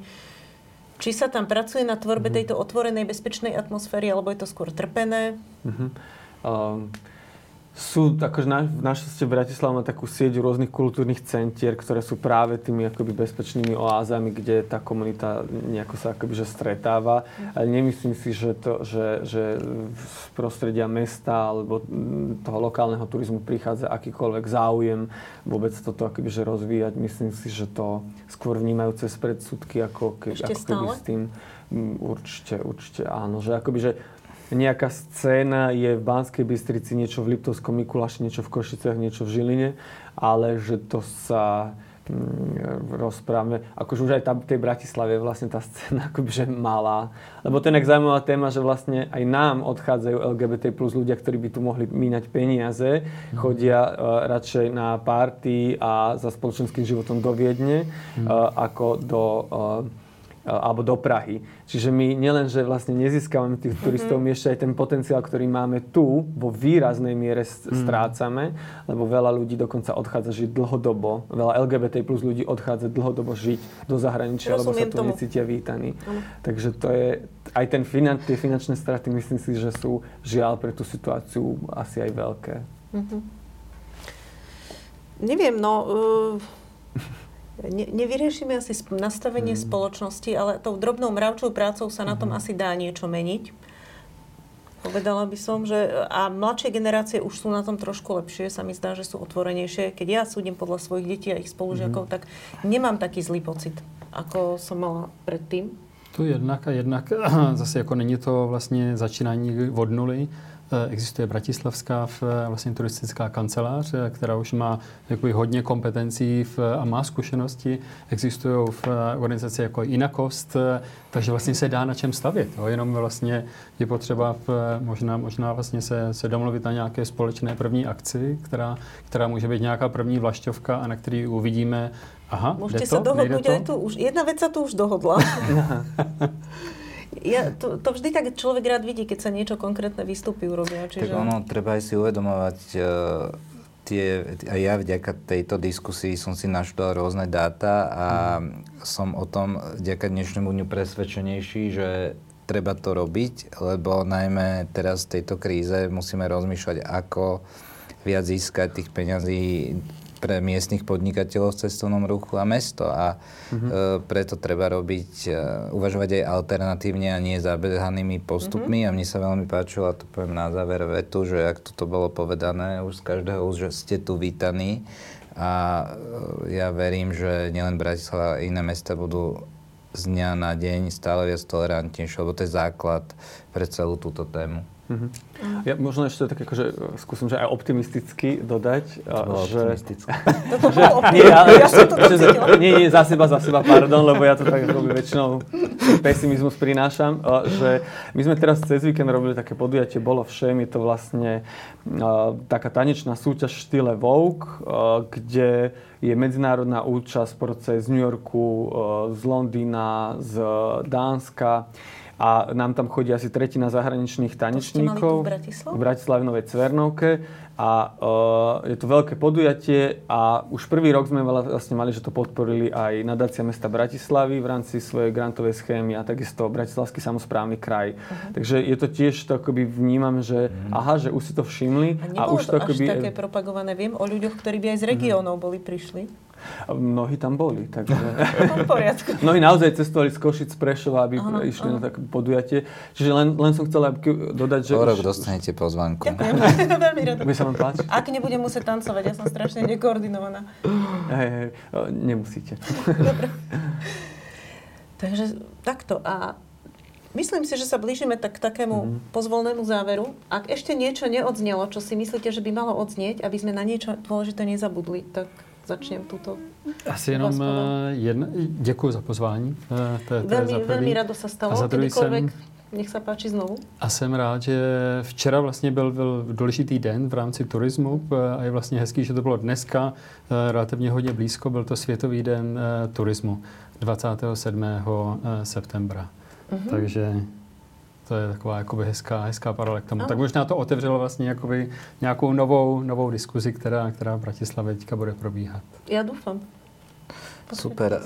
či sa tam pracuje na tvorbe tejto otvorenej, bezpečnej atmosféry, alebo je to skôr trpené? Sú, akože našťastie Bratislava má takú sieť rôznych kultúrnych centier, ktoré sú práve tými akoby bezpečnými oázami, kde tá komunita nejako sa akoby že stretáva. Ale nemyslím si, že z prostredia mesta alebo toho lokálneho turizmu prichádza akýkoľvek záujem vôbec toto akoby že rozvíjať. Myslím si, že to skôr vnímajú cez predsudky ako keby s tým. Určite áno, že akoby že nejaká scéna je v Banskej Bystrici, niečo v Liptovskom Mikuláši, niečo v Košicech, niečo v Žiline, ale že to sa rozprávame. Akože už aj tam v tej Bratislave je vlastne tá scéna akobyže malá. Lebo to je zaujímavá téma, že vlastne aj nám odchádzajú LGBT plus ľudia, ktorí by tu mohli míňať peniaze. Chodia radšej na party a za spoločenským životom do Viedne ako do alebo do Prahy. Čiže my nielenže vlastne nezískavame tých turistov, my ešte aj ten potenciál, ktorý máme tu, vo výraznej miere strácame, lebo veľa ľudí dokonca odchádza žiť dlhodobo. Veľa LGBT plus ľudí odchádza dlhodobo žiť do zahraničia, lebo sa tu necítia vítaní. Takže to je aj tie finančné straty, myslím si, že sú žiaľ pre tú situáciu asi aj veľké. Neviem, no nevyriešime asi nastavenie spoločnosti, ale tou drobnou mravčou prácou sa na tom asi dá niečo meniť. Povedala by som, že a mladšie generácie už sú na tom trošku lepšie, sa mi zdá, že sú otvorenejšie. Keď ja súdim podľa svojich detí a ich spolužiakov, tak nemám taký zlý pocit, ako som mala predtým. To jednak a jednak zase jako není to vlastně začínání od nuly. Existuje bratislavská vlastně turistická kancelář, která už má jakoby hodně kompetencí a má zkušenosti. Existují v organizaci jako Inakost, takže vlastně se dá na čem stavět. Jo? Jenom vlastně je potřeba možná vlastně se domluvit na nějaké společné první akci, která může být nějaká první vlašťovka a na který uvidíme, aha, můžete se dohodnout, jedna věc se tu už dohodla. Ja, to vždy tak človek rád vidí, keď sa niečo konkrétne výstupy urobia. Čiže... Tak ono, treba aj si uvedomovať, a ja vďaka tejto diskusii som si naštudoval rôzne dáta a som o tom vďaka dnešnému dňu presvedčenejší, že treba to robiť, lebo najmä teraz v tejto kríze musíme rozmýšľať, ako viac získať tých peňazí pre miestnych podnikateľov v cestovnom ruchu a mesto. A preto treba uvažovať aj alternatívne a nie zabehanými postupmi. A mne sa veľmi páčilo, a to poviem na záver vetu, že ak toto bolo povedané už z každého, že ste tu vítaní. A ja verím, že nielen Bratislava a iné mesta budú z dňa na deň stále viac tolerantnejšie, lebo to je základ pre celú túto tému. Ja možno ešte tak akože skúsim, že aj optimisticky dodať, Nie, za seba, pardon, lebo ja to tak väčšinou pesimizmus prinášam, že my sme teraz cez víkend robili také podujatie, bolo všem, je to vlastne taká tanečná súťaž v štýle Vogue, kde je medzinárodná účasť proces z New Yorku, z Londýna, z Dánska. A nám tam chodí asi tretina zahraničných tanečníkov. To ste mali tu v Bratislave? V novej Cvernovke. A je to veľké podujatie a už prvý rok sme vlastne mali, že to podporili aj nadácia mesta Bratislavy v rámci svojej grantovej schémy a takisto Bratislavský samosprávny kraj. Uh-huh. Takže je to tiež, to akoby vnímam, že aha, že už si to všimli. A nebolo to až také propagované. Viem o ľuďoch, ktorí by aj z regiónov boli prišli. Mnohí tam boli, takže... Mnohí naozaj cestovali z Košic, z Prešova, aby išli na také podujatie. Čiže len som chcela dodať, že... Porok už... dostanete pozvánku. Ďakujem, veľmi rada. Bude sa vám páčiť. Ak nebudem musieť tancovať, ja som strašne nekoordinovaná. Hej, nemusíte. Dobre. Takže takto a... Myslím si, že sa blížime tak k takému pozvolnému záveru. Ak ešte niečo neodznelo, čo si myslíte, že by malo odznieť, aby sme na niečo dôležité nezabudli, tak... Začnem tuto. Asi jenom jedna. Děkuji za pozvání. Velmi rado se stalo, kdykoliv. Nech se páči znovu. A jsem rád, že včera vlastně byl důležitý den v rámci turismu a je vlastně hezký, že to bylo dneska relativně hodně blízko. Byl to Světový den turismu 27. septembra. Takže... To je taková jakoby hezká paralela k tomu. Aha. Tak možná to otevřelo vlastně jakoby nějakou novou diskuzi, která v Bratislavě teďka bude probíhat. Já doufám. Super.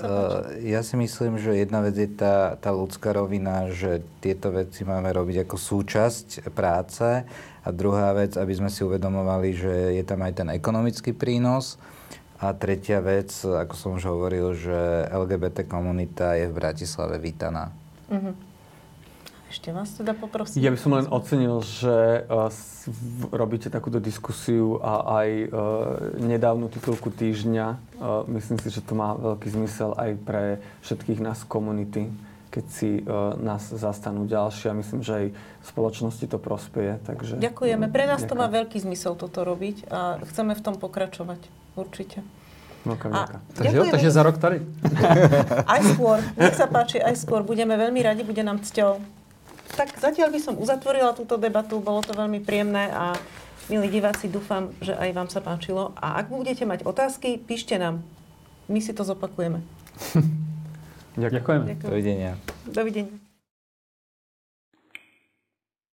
Ja si myslím, že jedna vec je tá ľudská rovina, že tieto veci máme robiť ako súčasť práce a druhá vec, aby sme si uvedomovali, že je tam aj ten ekonomický prínos. A tretia vec, ako som už hovoril, že LGBT komunita je v Bratislave vítaná. Mhm. Ešte vás teda poprosím. Ja by som len ocenil, že robíte takúto diskusiu a aj nedávnu titulku týždňa. Myslím si, že to má veľký zmysel aj pre všetkých nás komunity, keď si nás zastanú ďalšie. Myslím, že aj v spoločnosti to prospeje. Takže, ďakujeme. Pre nás to má veľký zmysel toto robiť a chceme v tom pokračovať. Určite. Takže za rok tady. Aj skôr. Nech sa páči, aj skôr. Budeme veľmi radi, bude nám cťou. Tak zatiaľ by som uzatvorila túto debatu, bolo to veľmi príjemné a milí diváci, dúfam, že aj vám sa páčilo. A ak budete mať otázky, píšte nám. My si to zopakujeme. Ďakujeme. Dovidenia.